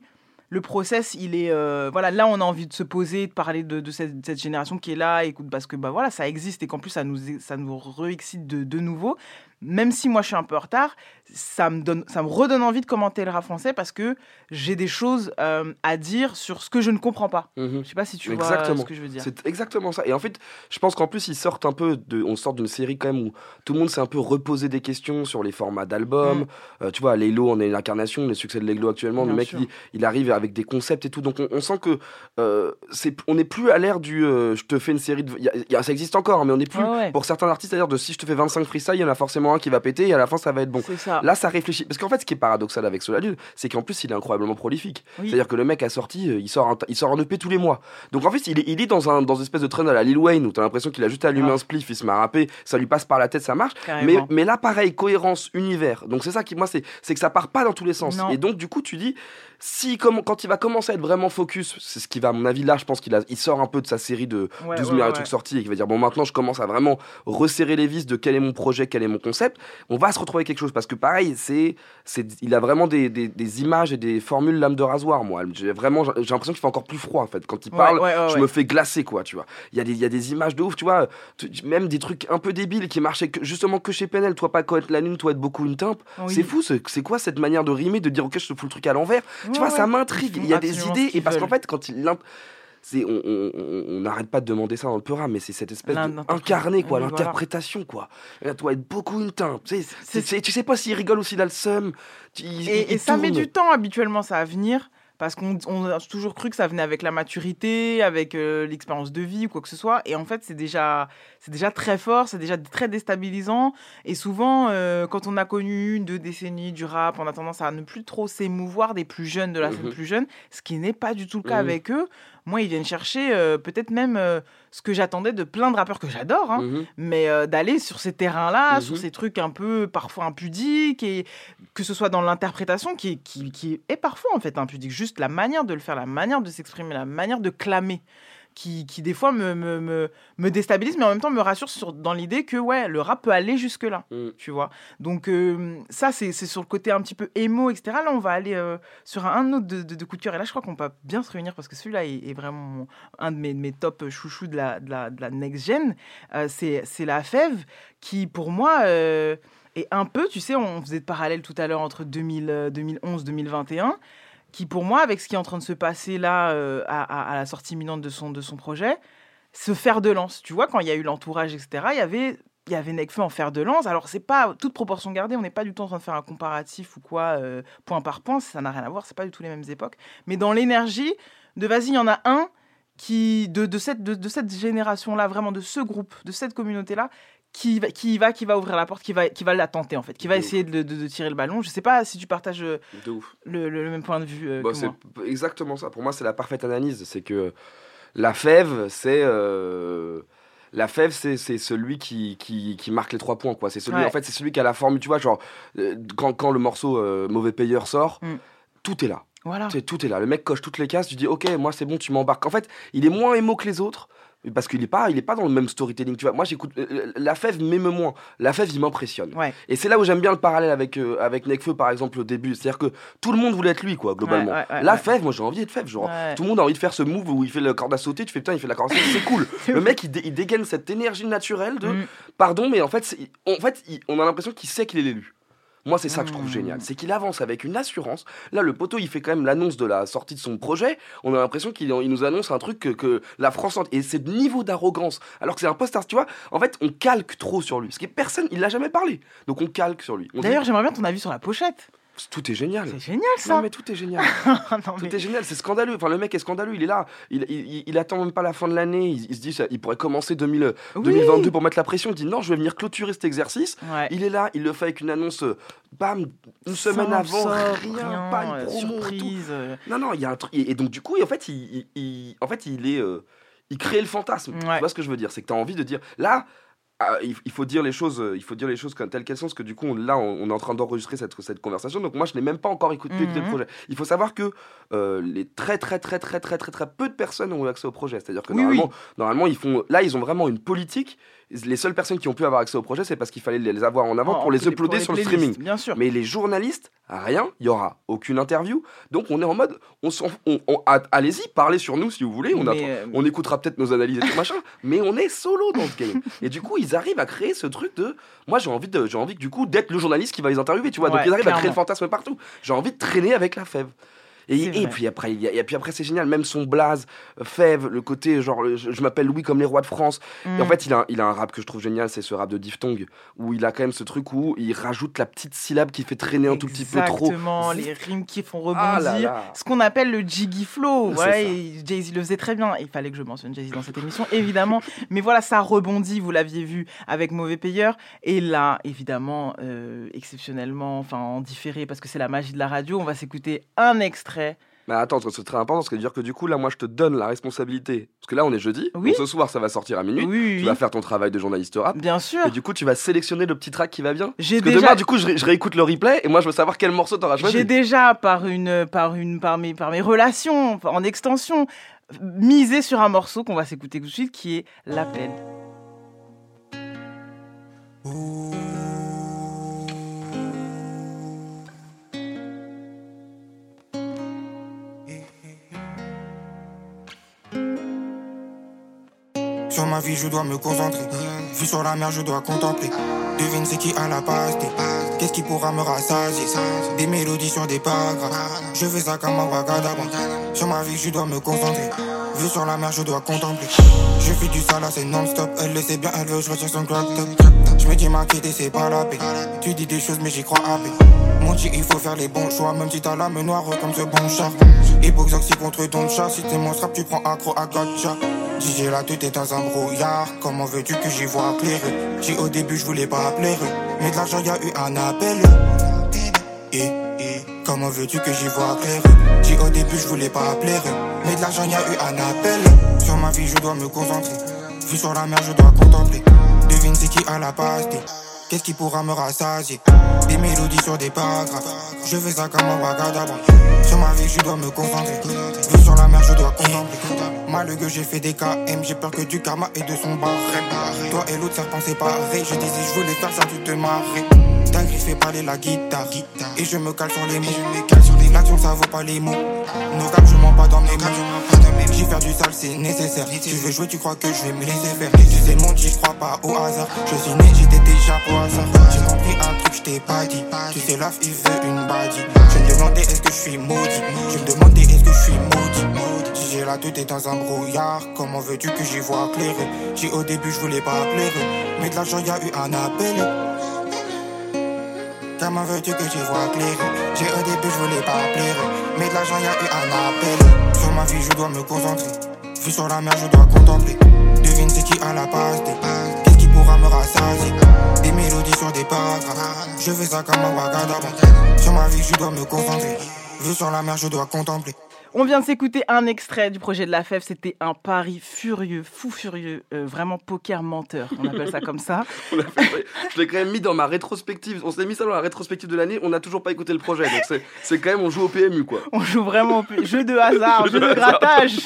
le process, il est... Euh, voilà, là, on a envie de se poser, de parler de, de, cette, de cette génération qui est là, écoute, parce que bah, voilà, ça existe et qu'en plus, ça nous, ça nous re-excite de, de nouveau. Même si moi, je suis un peu en retard, ça me, donne, ça me redonne envie de commenter le rap français parce que j'ai des choses euh, à dire sur ce que je ne comprends pas. Mm-hmm. Je ne sais pas si tu vois exactement. Ce que je veux dire. C'est exactement ça. Et en fait, je pense qu'en plus, ils sortent un peu... De, on sort d'une série quand même où tout le monde s'est un peu reposé des questions sur les formats d'albums. Mm. Euh, tu vois, Lélo, on est l'incarnation, les succès de Lélo actuellement. Bien le mec, il, il arrive... À avec des concepts et tout, donc on, on sent que euh, c'est, on n'est plus à l'ère du euh, je te fais une série de... Y a, y a, ça existe encore, hein, mais on n'est plus, oh ouais. pour certains artistes, à l'ère de si je te fais vingt-cinq freestyles, il y en a forcément un qui va péter et à la fin ça va être bon. Ça. Là ça réfléchit, parce qu'en fait ce qui est paradoxal avec Sous la Lune, c'est qu'en plus il est incroyablement prolifique, oui. c'est-à-dire que le mec a sorti, il sort un, il sort un E P tous les mois, donc en fait il est, il est dans, un, dans une espèce de train à la Lil Wayne où t'as l'impression qu'il a juste allumé ah. un spliff, il se m'a rappé, ça lui passe par la tête, ça marche, mais, mais là pareil, cohérence, univers, donc c'est ça qui, moi c'est, c'est que ça part pas dans tous les sens, non. et donc du coup tu dis, si comme, quand il va commencer à être vraiment focus, c'est ce qui va, à mon avis, là, je pense qu'il a, il sort un peu de sa série de ouais, douze ouais, milliards de ouais. trucs sortis et qu'il va dire, bon, maintenant, je commence à vraiment resserrer les vis de quel est mon projet, quel est mon concept. On va se retrouver quelque chose parce que, pareil, c'est, c'est, il a vraiment des, des, des images et des formules lames de rasoir, moi. J'ai vraiment, j'ai l'impression qu'il fait encore plus froid, en fait. Quand il ouais, parle, ouais, ouais, je ouais. me fais glacer, quoi, tu vois. Il y a des, il y a des images de ouf, tu vois, même des trucs un peu débiles qui marchaient que, justement que chez P N L. Toi, pas connaître la lune, toi, être beaucoup une timpe. Oui. C'est fou, c'est, c'est quoi cette manière de rimer, de dire, ok, je te fous le truc à l'envers. Ouais, tu vois, ouais. ça m'intrigue. Il y a des idées, et parce qu'en fait, quand il c'est, on n'arrête pas de demander ça dans le peu rap, mais c'est cette espèce d'incarné, quoi, oui, l'interprétation, voilà. quoi. Elle doit être beaucoup une teinte. Tu sais, c'est, c'est, c'est, tu sais pas s'il rigole ou s'il a le seum. Et, et, et ça met du temps habituellement, ça, à venir. Parce qu'on on a toujours cru que ça venait avec la maturité, avec euh, l'expérience de vie ou quoi que ce soit. Et en fait, c'est déjà, c'est déjà très fort, c'est déjà très déstabilisant. Et souvent, euh, quand on a connu une, deux décennies du rap, on a tendance à ne plus trop s'émouvoir des plus jeunes, de la scène mmh. plus jeune, ce qui n'est pas du tout le cas mmh. avec eux. Moi, ils viennent chercher euh, peut-être même euh, ce que j'attendais de plein de rappeurs que j'adore, hein, mmh. mais euh, d'aller sur ces terrains-là, mmh. sur ces trucs un peu parfois impudiques, et que ce soit dans l'interprétation qui, qui, qui est parfois en fait impudique, juste la manière de le faire, la manière de s'exprimer, la manière de clamer, qui, qui des fois me, me, me, me déstabilise, mais en même temps me rassure sur, dans l'idée que ouais, le rap peut aller jusque-là, mmh. tu vois. Donc euh, ça, c'est, c'est sur le côté un petit peu émo, et cetera. Là, on va aller euh, sur un, un autre de, de, de coup de cœur, et là, je crois qu'on va bien se réunir, parce que celui-là est, est vraiment mon, un de mes, mes top chouchous de la, de la, de la next-gen. Euh, c'est, c'est La Fève, qui, pour moi... Euh, est un peu, tu sais, on faisait de parallèle tout à l'heure entre deux mille, deux mille onze, deux mille vingt et un... qui pour moi, avec ce qui est en train de se passer là, euh, à, à, à la sortie imminente de son, de son projet, se faire de lance. Tu vois, quand il y a eu l'entourage, et cetera, il y avait, il y avait Nekfeu en faire de lance. Alors, c'est pas toute proportion gardée, on n'est pas du tout en train de faire un comparatif ou quoi, euh, point par point, ça n'a rien à voir, c'est pas du tout les mêmes époques. Mais dans l'énergie, de vas-y, il y en a un qui, de, de, cette, de, de cette génération-là, vraiment de ce groupe, de cette communauté-là, qui va, qui va, qui va ouvrir la porte, qui va, qui va la tenter en fait, qui va de essayer de, de, de tirer le ballon. Je sais pas si tu partages le, le, le même point de vue euh, bah, que c'est moi. Exactement ça. Pour moi, c'est la parfaite analyse. C'est que La Fève, c'est euh, La Fève, c'est, c'est celui qui, qui, qui marque les trois points, quoi. C'est celui, ouais. en fait, c'est celui qui a la forme. Tu vois, genre euh, quand, quand le morceau euh, Mauvais Payeur sort, mm. tout est là. Voilà. C'est, tout est là. Le mec coche toutes les cases. Tu dis, ok, moi c'est bon, tu m'embarques. En fait, il est moins émo que les autres. Parce qu'il est pas, il est pas dans le même storytelling, tu vois. Moi, j'écoute euh, La Fève, même moins. La Fève, il m'impressionne. Ouais. Et c'est là où j'aime bien le parallèle avec euh, avec Nekfeu, par exemple, au début. C'est-à-dire que tout le monde voulait être lui, quoi, globalement. Ouais, ouais, ouais, la ouais. Fève, moi, j'ai envie d'être Fève, genre. Ouais. Tout le monde a envie de faire ce move où il fait le corde à sauter. Tu fais putain, il fait la corde à sauter, c'est cool. Le mec, il, dé- il dégaine cette énergie naturelle de, mm. pardon, mais en fait, en fait, il, on a l'impression qu'il sait qu'il est l'élu. Moi, c'est ça que je trouve génial, c'est qu'il avance avec une assurance. Là, le poteau, il fait quand même l'annonce de la sortie de son projet. On a l'impression qu'il il nous annonce un truc que, que la France... Et c'est de niveau d'arrogance, alors que c'est un post-star, tu vois. En fait, on calque trop sur lui, parce que personne, il l'a jamais parlé. Donc, on calque sur lui. On D'ailleurs, dit... j'aimerais bien ton avis sur la pochette. Tout est génial. C'est génial, ça. Non, mais tout est génial. non, tout mais... est génial, c'est scandaleux. Enfin, le mec est scandaleux, il est là. Il, il, il, il attend même pas la fin de l'année. Il, il se dit, ça, il pourrait commencer deux mille, oui. deux mille vingt-deux pour mettre la pression. Il dit, non, je vais venir clôturer cet exercice. Ouais. Il est là, il le fait avec une annonce, bam, une Sans semaine avant, sort, rien, rien, pas une euh, promo, surprise. Tout. Non, non, il y a un truc. Et donc, du coup, en fait, il, il, il, en fait, il est. Euh, il crée le fantasme. Ouais. Tu vois ce que je veux dire? C'est que t'as envie de dire, là. Il faut dire les choses, il faut dire les choses comme telles qu'elles sont, parce que du coup, on, là, on, on est en train d'enregistrer cette, cette conversation. Donc moi, je n'ai même pas encore écouté mmh. le projet. Il faut savoir que euh, les très, très, très, très, très, très, très peu de personnes ont eu accès au projet. C'est-à-dire que oui, normalement, oui. normalement, ils font, là, ils ont vraiment une politique. Les seules personnes qui ont pu avoir accès au projet, c'est parce qu'il fallait les avoir en avant oh, pour les uploader sur le streaming. Bien sûr. Mais les journalistes, rien, il n'y aura aucune interview. Donc on est en mode, on, on, on, allez-y, parlez sur nous si vous voulez. On, euh... on écoutera peut-être nos analyses et tout machin, mais on est solo dans ce game. Et du coup, ils arrivent à créer ce truc de... Moi, j'ai envie, de, j'ai envie du coup d'être le journaliste qui va les interviewer, tu vois. Ouais, donc ils arrivent clairement à créer le fantasme partout. J'ai envie de traîner avec La Fève. Et, et, puis après, y a, et puis après, c'est génial, même son blaze, Fève, le côté genre je, je m'appelle Louis comme les rois de France. Mm. Et en fait, il a, il a un rap que je trouve génial, c'est ce rap de diphtongue, où il a quand même ce truc où il rajoute la petite syllabe qui fait traîner un tout petit peu trop. Exactement, les rimes qui font rebondir. Ah là là. Ce qu'on appelle le jiggy flow. Voilà, et Jay-Z le faisait très bien. Il fallait que je mentionne Jay-Z dans cette émission, évidemment. Mais voilà, ça rebondit, vous l'aviez vu, avec Mauvais Payeur. Et là, évidemment, euh, exceptionnellement, enfin en différé, parce que c'est la magie de la radio, on va s'écouter un extrait. Mais attends, c'est très important, parce que dire que du coup, là, moi, je te donne la responsabilité. Parce que là, on est jeudi, oui. ce soir, ça va sortir à minuit. Oui, oui, tu vas faire ton travail de journaliste rap. Bien sûr. Et du coup, tu vas sélectionner le petit track qui va bien. J'ai parce déjà... que demain, du coup, je, ré- je réécoute le replay et moi, je veux savoir quel morceau t'auras choisi. J'ai déjà, par, une, par, une, par, mes, par mes relations, en extension, misé sur un morceau qu'on va s'écouter tout de suite, qui est L'Appel. Ouh. Sur ma vie, je dois me concentrer. Vu sur la mer, je dois contempler. devine c'est qui à la base des bases. Qu'est-ce qui pourra me rassasier? Des mélodies sur des paragraphes. Je fais ça comme un wagadabon. Sur ma vie je dois me concentrer. Vu sur la mer je dois contempler. Je fais du sale c'est non-stop. Elle le sait bien, elle veut je retire son crop top. Je me dis m'inquiéter c'est pas la paix. Tu dis des choses mais j'y crois à paix. Mon dit il faut faire les bons choix. Même si t'as l'âme noire comme ce bon chat. Hypoxoxy contre ton chat. Si t'es mon strap tu prends accro à gotcha. D J là tout est dans un brouillard. Comment veux-tu que j'y vois clair? J'ai au début je voulais pas plaire, mais de l'argent y'a eu un appel. Et comment veux-tu que j'y vois clair? J'ai au début je voulais pas plaire, mais de l'argent y'a eu un appel. Sur ma vie je dois me concentrer. Vu sur la mer je dois contempler. Devine c'est qui à la pastille. Qu'est-ce qui pourra me rassasier? Des mélodies sur des paragraphes. Je fais ça comme un vagabond. Sur ma vie, je dois me concentrer. Vu sur la mer, je dois contempler. Mal que j'ai fait des K M, j'ai peur que du karma et de son barème. Toi et l'autre serpent séparés. Je disais, je voulais faire ça, tu te marrais. T'as griffé pas la guitare. Et je me cale sur les mots. L'action, ça vaut pas les mots. Nos caps, je mens pas dans mes mots. J'y faire du sale, c'est nécessaire. Tu veux jouer, tu crois que je vais me laisser faire. Tu sais, mon dit, je crois pas au hasard. Je suis né, j'étais déjà au hasard. J'ai compris un truc, je t'ai pas dit. Tu sais, l'af, il veut une badie. Je me demandais, est-ce que je suis maudit? Je me demandais, est-ce que je suis maudit? Si j'ai la tête, t'es dans un brouillard. Comment veux-tu que j'y vois clair? J'ai au début, je voulais pas plaire. Mais de l'argent, y'a eu un appel. Comment veux-tu que j'y vois clair? J'ai au début je voulais pas plaire, mais de l'argent y'a eu un appel. Sur ma vie je dois me concentrer. Vu sur la mer je dois contempler. Devine c'est qui à la passe des. Qu'est-ce qui pourra me rassasier? Des mélodies sur des paragraphes. Je fais ça comme un vagabond. Sur ma vie je dois me concentrer. Vu sur la mer je dois contempler. On vient de s'écouter un extrait du projet de La Fève, c'était un pari furieux, fou furieux, euh, vraiment poker menteur, on appelle ça comme ça. On a fait, je l'ai quand même mis dans ma rétrospective, on s'est mis ça dans la rétrospective de l'année, on n'a toujours pas écouté le projet, donc c'est, c'est quand même, on joue au P M U quoi. On joue vraiment au P M U, jeu de hasard, jeu, jeu de, de grattage.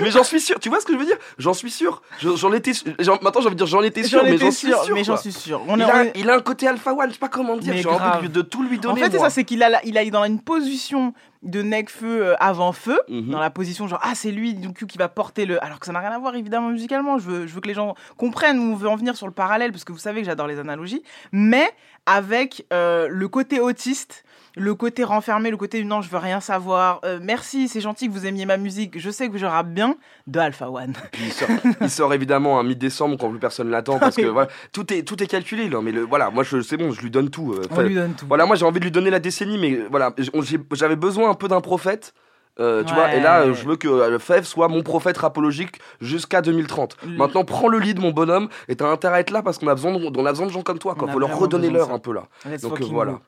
Mais j'en suis sûr, tu vois ce que je veux dire? J'en suis sûr, je, j'en étais j'en, maintenant j'ai envie de dire j'en étais sûr, j'en mais, j'en sûr, sûr mais j'en suis sûr. On il, a, on... a, il a un côté alpha one, je sais pas comment dire, mais j'ai grave. envie de, de tout lui donner. En fait moi. c'est ça, c'est qu'il a, il a il est dans une position... de Nekfeu avant feu, mm-hmm. dans la position genre ah c'est lui du coup qui va porter le, alors que ça n'a rien à voir évidemment musicalement, je veux, je veux que les gens comprennent où on veut en venir sur le parallèle parce que vous savez que j'adore les analogies, mais avec euh, le côté autiste, le côté renfermé, le côté non je veux rien savoir, euh, merci c'est gentil que vous aimiez ma musique, je sais que je rappe bien, de Alpha One. Il sort, il sort évidemment à mi-décembre quand plus personne l'attend parce que voilà, tout est, tout est calculé là, mais le, voilà moi je, c'est bon je lui donne tout. Euh, on lui donne tout. Voilà moi j'ai envie de lui donner la décennie mais voilà j'ai, j'avais besoin un peu d'un prophète. Euh, tu ouais, vois, et là, ouais. je veux que le Fève soit mon prophète rapologique jusqu'à deux mille trente. Le... Maintenant, prends le lead, mon bonhomme, et t'as intérêt à être là parce qu'on a besoin de, on a besoin de gens comme toi. Il faut leur redonner l'heure un peu là. Let's Donc euh, voilà.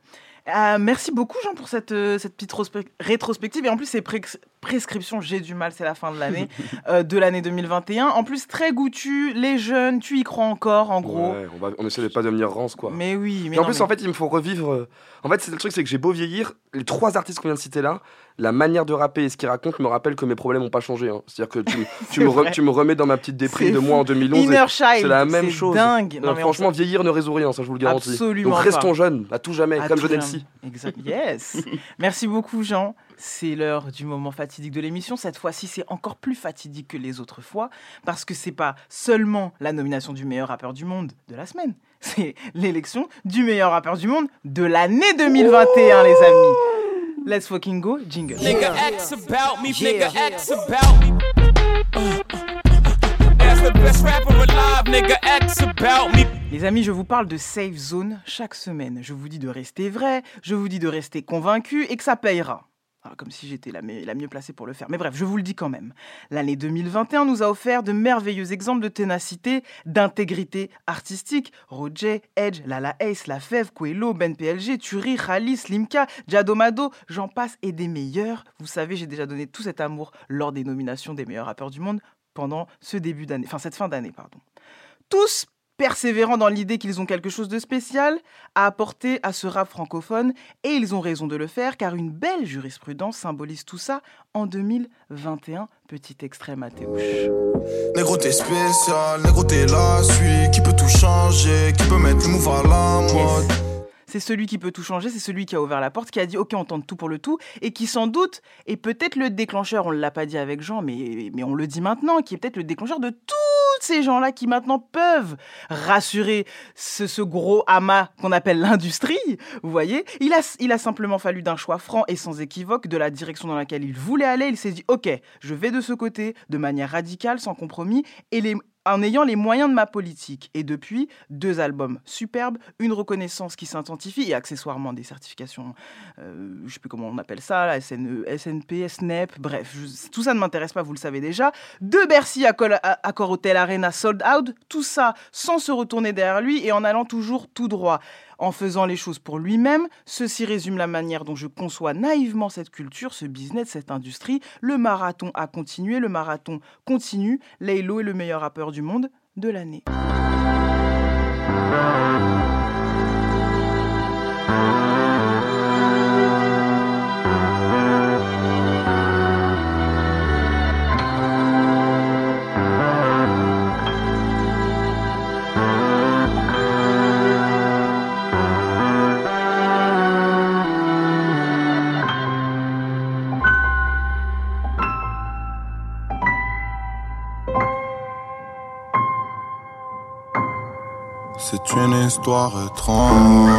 Euh, merci beaucoup, Jean, pour cette, euh, cette petite rospe- rétrospective. Et en plus, ces pré- prescriptions, j'ai du mal, c'est la fin de l'année, euh, de l'année deux mille vingt et un. En plus, très goûtu, les jeunes, tu y crois encore, en gros. Ouais, on, va, on essaie de pas devenir rance, quoi. Mais oui, mais. Et en non, plus, mais... en fait, il me faut revivre. Euh... En fait, c'est le truc, c'est que j'ai beau vieillir, les trois artistes qu'on vient de citer là, la manière de rapper et ce qu'il raconte me rappelle que mes problèmes n'ont pas changé. Hein. C'est-à-dire que tu, tu, me re, tu me remets dans ma petite déprime de fou. Moi en deux mille onze. Inner Child, c'est la même c'est chose. Dingue. Non, non, franchement, vieillir ne résout rien, ça je vous le garantis. Absolument. Donc restons pas. jeunes, à tout jamais, à comme jeune M C. Exact. Yes. Merci beaucoup, Jean. C'est l'heure du moment fatidique de l'émission. Cette fois-ci, c'est encore plus fatidique que les autres fois parce que c'est pas seulement la nomination du meilleur rappeur du monde de la semaine. C'est l'élection du meilleur rappeur du monde de l'année deux mille vingt et un, oh les amis. Let's fucking go, jingle. Nigga X about me, nigga X about me. That's the best rapper alive, nigga X about me. Les amis, je vous parle de Safe Zone chaque semaine. Je vous dis de rester vrai, je vous dis de rester convaincu et que ça payera. Alors, comme si j'étais la, me- la mieux placée pour le faire. Mais bref, je vous le dis quand même. L'année deux mille vingt et un nous a offert de merveilleux exemples de ténacité, d'intégrité artistique. Roger, Edge, Lala Ace, La Fève, Coelho, Ben P L G, Thuri, Rallye, Slimka, Jadomado, j'en passe et des meilleurs. Vous savez, j'ai déjà donné tout cet amour lors des nominations des meilleurs rappeurs du monde pendant ce début d'année, enfin cette fin d'année, pardon. Tous persévérants dans l'idée qu'ils ont quelque chose de spécial à apporter à ce rap francophone, et ils ont raison de le faire car une belle jurisprudence symbolise tout ça en deux mille vingt et un. Petit extrait, Mathéouche. Négro t'es spécial, négro t'es la suite, qui peut tout changer, qui peut mettre le move à la mode. Yes. C'est celui qui peut tout changer, c'est celui qui a ouvert la porte, qui a dit « Ok, on tente tout pour le tout » et qui sans doute est peut-être le déclencheur, on ne l'a pas dit avec Jean, mais, mais on le dit maintenant, qui est peut-être le déclencheur de tout toutes ces gens-là qui maintenant peuvent rassurer ce, ce gros amas qu'on appelle l'industrie, vous voyez, il a, il a simplement fallu d'un choix franc et sans équivoque de la direction dans laquelle il voulait aller. Il s'est dit « Ok, je vais de ce côté, de manière radicale, sans compromis, et les... » en ayant les moyens de ma politique. Et depuis, deux albums superbes, une reconnaissance qui s'identifie et accessoirement des certifications, euh, je ne sais plus comment on appelle ça, là, S N E, S N P, S N E P, bref, je, tout ça ne m'intéresse pas, vous le savez déjà. De Bercy à, Col- à, à Corotel Arena, sold out, tout ça sans se retourner derrière lui et en allant toujours tout droit. En faisant les choses pour lui-même, ceci résume la manière dont je conçois naïvement cette culture, ce business, cette industrie. Le marathon a continué, le marathon continue. Lélo est le meilleur rappeur du monde de l'année. C'est une histoire étrange,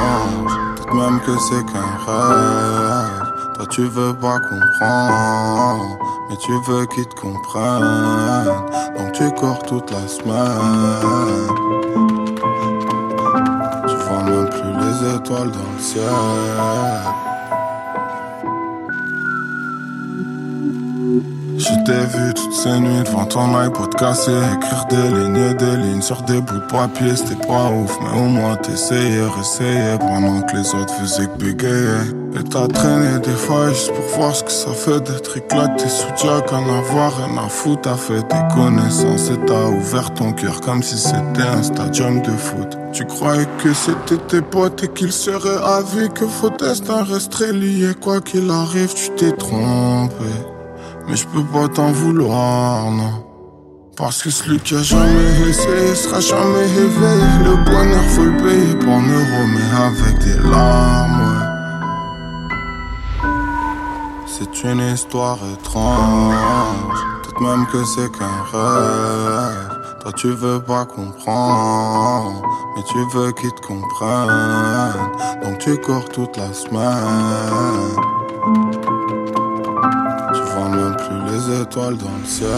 peut-être même que c'est qu'un rêve. Toi tu veux pas comprendre, mais tu veux qu'ils te comprennent. Donc tu cours toute la semaine, tu vois même plus les étoiles dans le ciel. Je t'ai vu toutes ces nuits devant ton iPod cassé, écrire des lignes et des lignes sur des bouts de papier. C'était pas ouf, mais au moins t'essayais, réessayais pendant que les autres faisaient que bégayaient. Et t'as traîné des fois juste pour voir ce que ça fait d'être éclaté sous Jack, en avoir rien à foutre. T'as fait tes connaissances et t'as ouvert ton cœur comme si c'était un stadium de foot. Tu croyais que c'était tes potes et qu'ils seraient à vie, que vos destins resteraient liés quoi qu'il arrive. Tu t'es trompé, mais j'peux pas t'en vouloir, non. Parce que celui qui a jamais essayé sera jamais éveillé. Le bonheur faut le payer pour ne remettre avec des larmes, ouais. C'est une histoire étrange, peut-être même que c'est qu'un rêve. Toi tu veux pas comprendre, mais tu veux qu'ils te comprennent. Donc tu cours toute la semaine, les étoiles dans le ciel.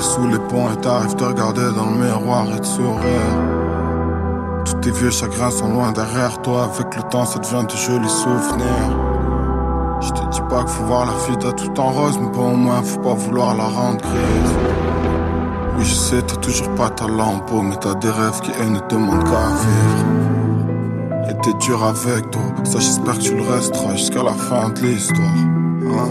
Sous les ponts et t'arrives te regarder dans le miroir et te sourire. Tous tes vieux chagrins sont loin derrière toi. Avec le temps ça devient de jolis souvenirs. Je te dis pas qu'il faut voir la vie à tout en rose, mais bon au moins faut pas vouloir la rendre grise. Oui je sais t'as toujours pas ta lampe, mais t'as des rêves qui elles ne demandent qu'à vivre. Et t'es dur avec toi, ça j'espère que tu le resteras jusqu'à la fin de l'histoire, hein.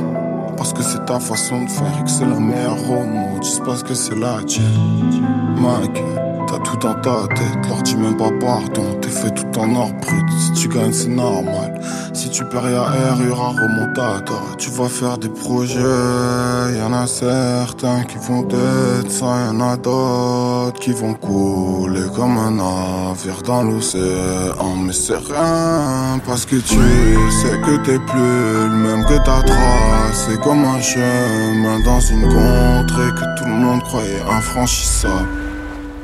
Parce que c'est ta façon de faire et que c'est la meilleure au monde. Tu sais pas ce que c'est la tienne, Mike. T'as tout dans ta tête, leur dis même pas pardon. T'es fait tout en or brut, si tu gagnes c'est normal. Si tu perds y'a air, y'aura remontada. Tu vas faire des projets, y'en a certains qui vont d'être ça. Y'en a d'autres qui vont couler comme un navire dans l'océan. Mais c'est rien, parce que tu sais que t'es plus le même que ta trace. C'est comme un chemin dans une contrée que tout le monde croyait infranchissable.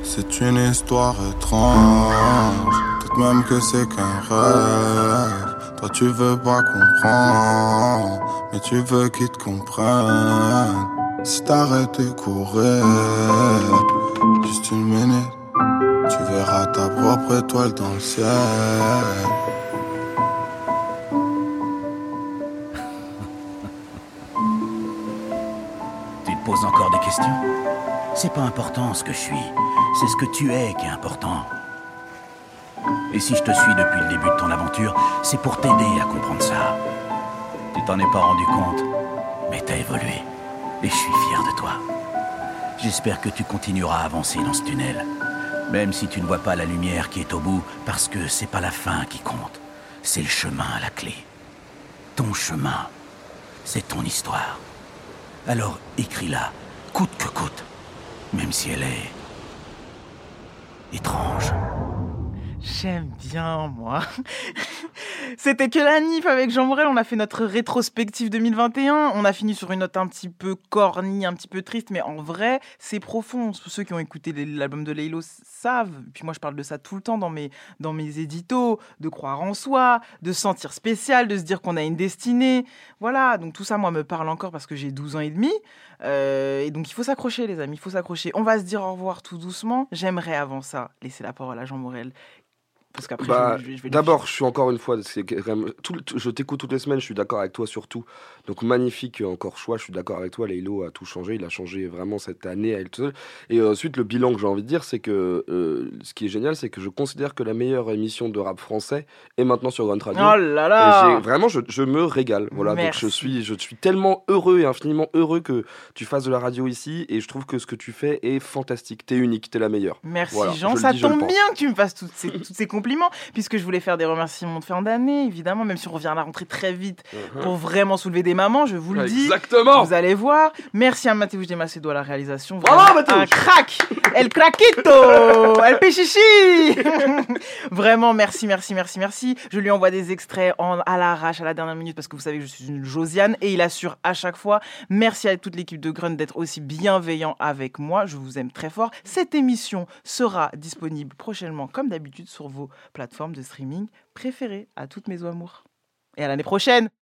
C'est une histoire étrange, peut-être même que c'est qu'un rêve. Toi tu veux pas comprendre, mais tu veux qu'ils te comprennent. Si t'arrêtes de courir, juste une minute, tu verras ta propre étoile dans le ciel. Tu te poses encore des questions? C'est pas important ce que je suis, c'est ce que tu es qui est important. Et si je te suis depuis le début de ton aventure, c'est pour t'aider à comprendre ça. Tu t'en es pas rendu compte, mais t'as évolué. Et je suis fier de toi. J'espère que tu continueras à avancer dans ce tunnel. Même si tu ne vois pas la lumière qui est au bout, parce que c'est pas la fin qui compte. C'est le chemin à la clé. Ton chemin, c'est ton histoire. Alors écris-la, coûte que coûte, même si elle est étrange. J'aime bien, moi. C'était que la N I F avec Jean Morel. On a fait notre rétrospective deux mille vingt et un. On a fini sur une note un petit peu corny, un petit peu triste, mais en vrai, c'est profond. Ceux qui ont écouté l'album de Lélo savent. Puis moi, je parle de ça tout le temps dans mes, dans mes éditos, de croire en soi, de se sentir spécial, de se dire qu'on a une destinée. Voilà, donc tout ça, moi, me parle encore parce que j'ai douze ans et demi. Euh, et donc, il faut s'accrocher, les amis, il faut s'accrocher. On va se dire au revoir tout doucement. J'aimerais avant ça laisser la parole à Jean Morel. Parce qu'après, bah, je, je vais d'abord, je suis encore une fois, c'est quand même, tout, tout, je t'écoute toutes les semaines, je suis d'accord avec toi sur tout. Donc magnifique encore choix, je suis d'accord avec toi, Lélo a tout changé, il a changé vraiment cette année à elle toute seule. Et euh, ensuite, le bilan que j'ai envie de dire, c'est que euh, ce qui est génial, c'est que je considère que la meilleure émission de rap français est maintenant sur Grünt Radio. Oh là là, et j'ai, vraiment, je, je me régale. Voilà, donc je suis, je suis tellement heureux et infiniment heureux que tu fasses de la radio ici, et je trouve que ce que tu fais est fantastique. T'es unique, t'es la meilleure. Merci voilà, Jean, ça dis, tombe bien que tu me fasses toutes ces, toutes ces compliments, puisque je voulais faire des remerciements de fin d'année, évidemment, même si on revient à la rentrée très vite uh-huh. pour vraiment soulever des mamans, je vous le dis. Exactement. Vous allez voir. Merci à Mathéouche Desmacedo à la réalisation. Bravo Mathéouche. Un crack. El craquito. El péchichi. Vraiment, merci, merci, merci, merci. Je lui envoie des extraits en, à l'arrache, à la dernière minute, parce que vous savez que je suis une Josiane, et il assure à chaque fois. Merci à toute l'équipe de Grünt d'être aussi bienveillant avec moi. Je vous aime très fort. Cette émission sera disponible prochainement, comme d'habitude, sur vos plateformes de streaming préférées. À toutes mes amours. Et à l'année prochaine!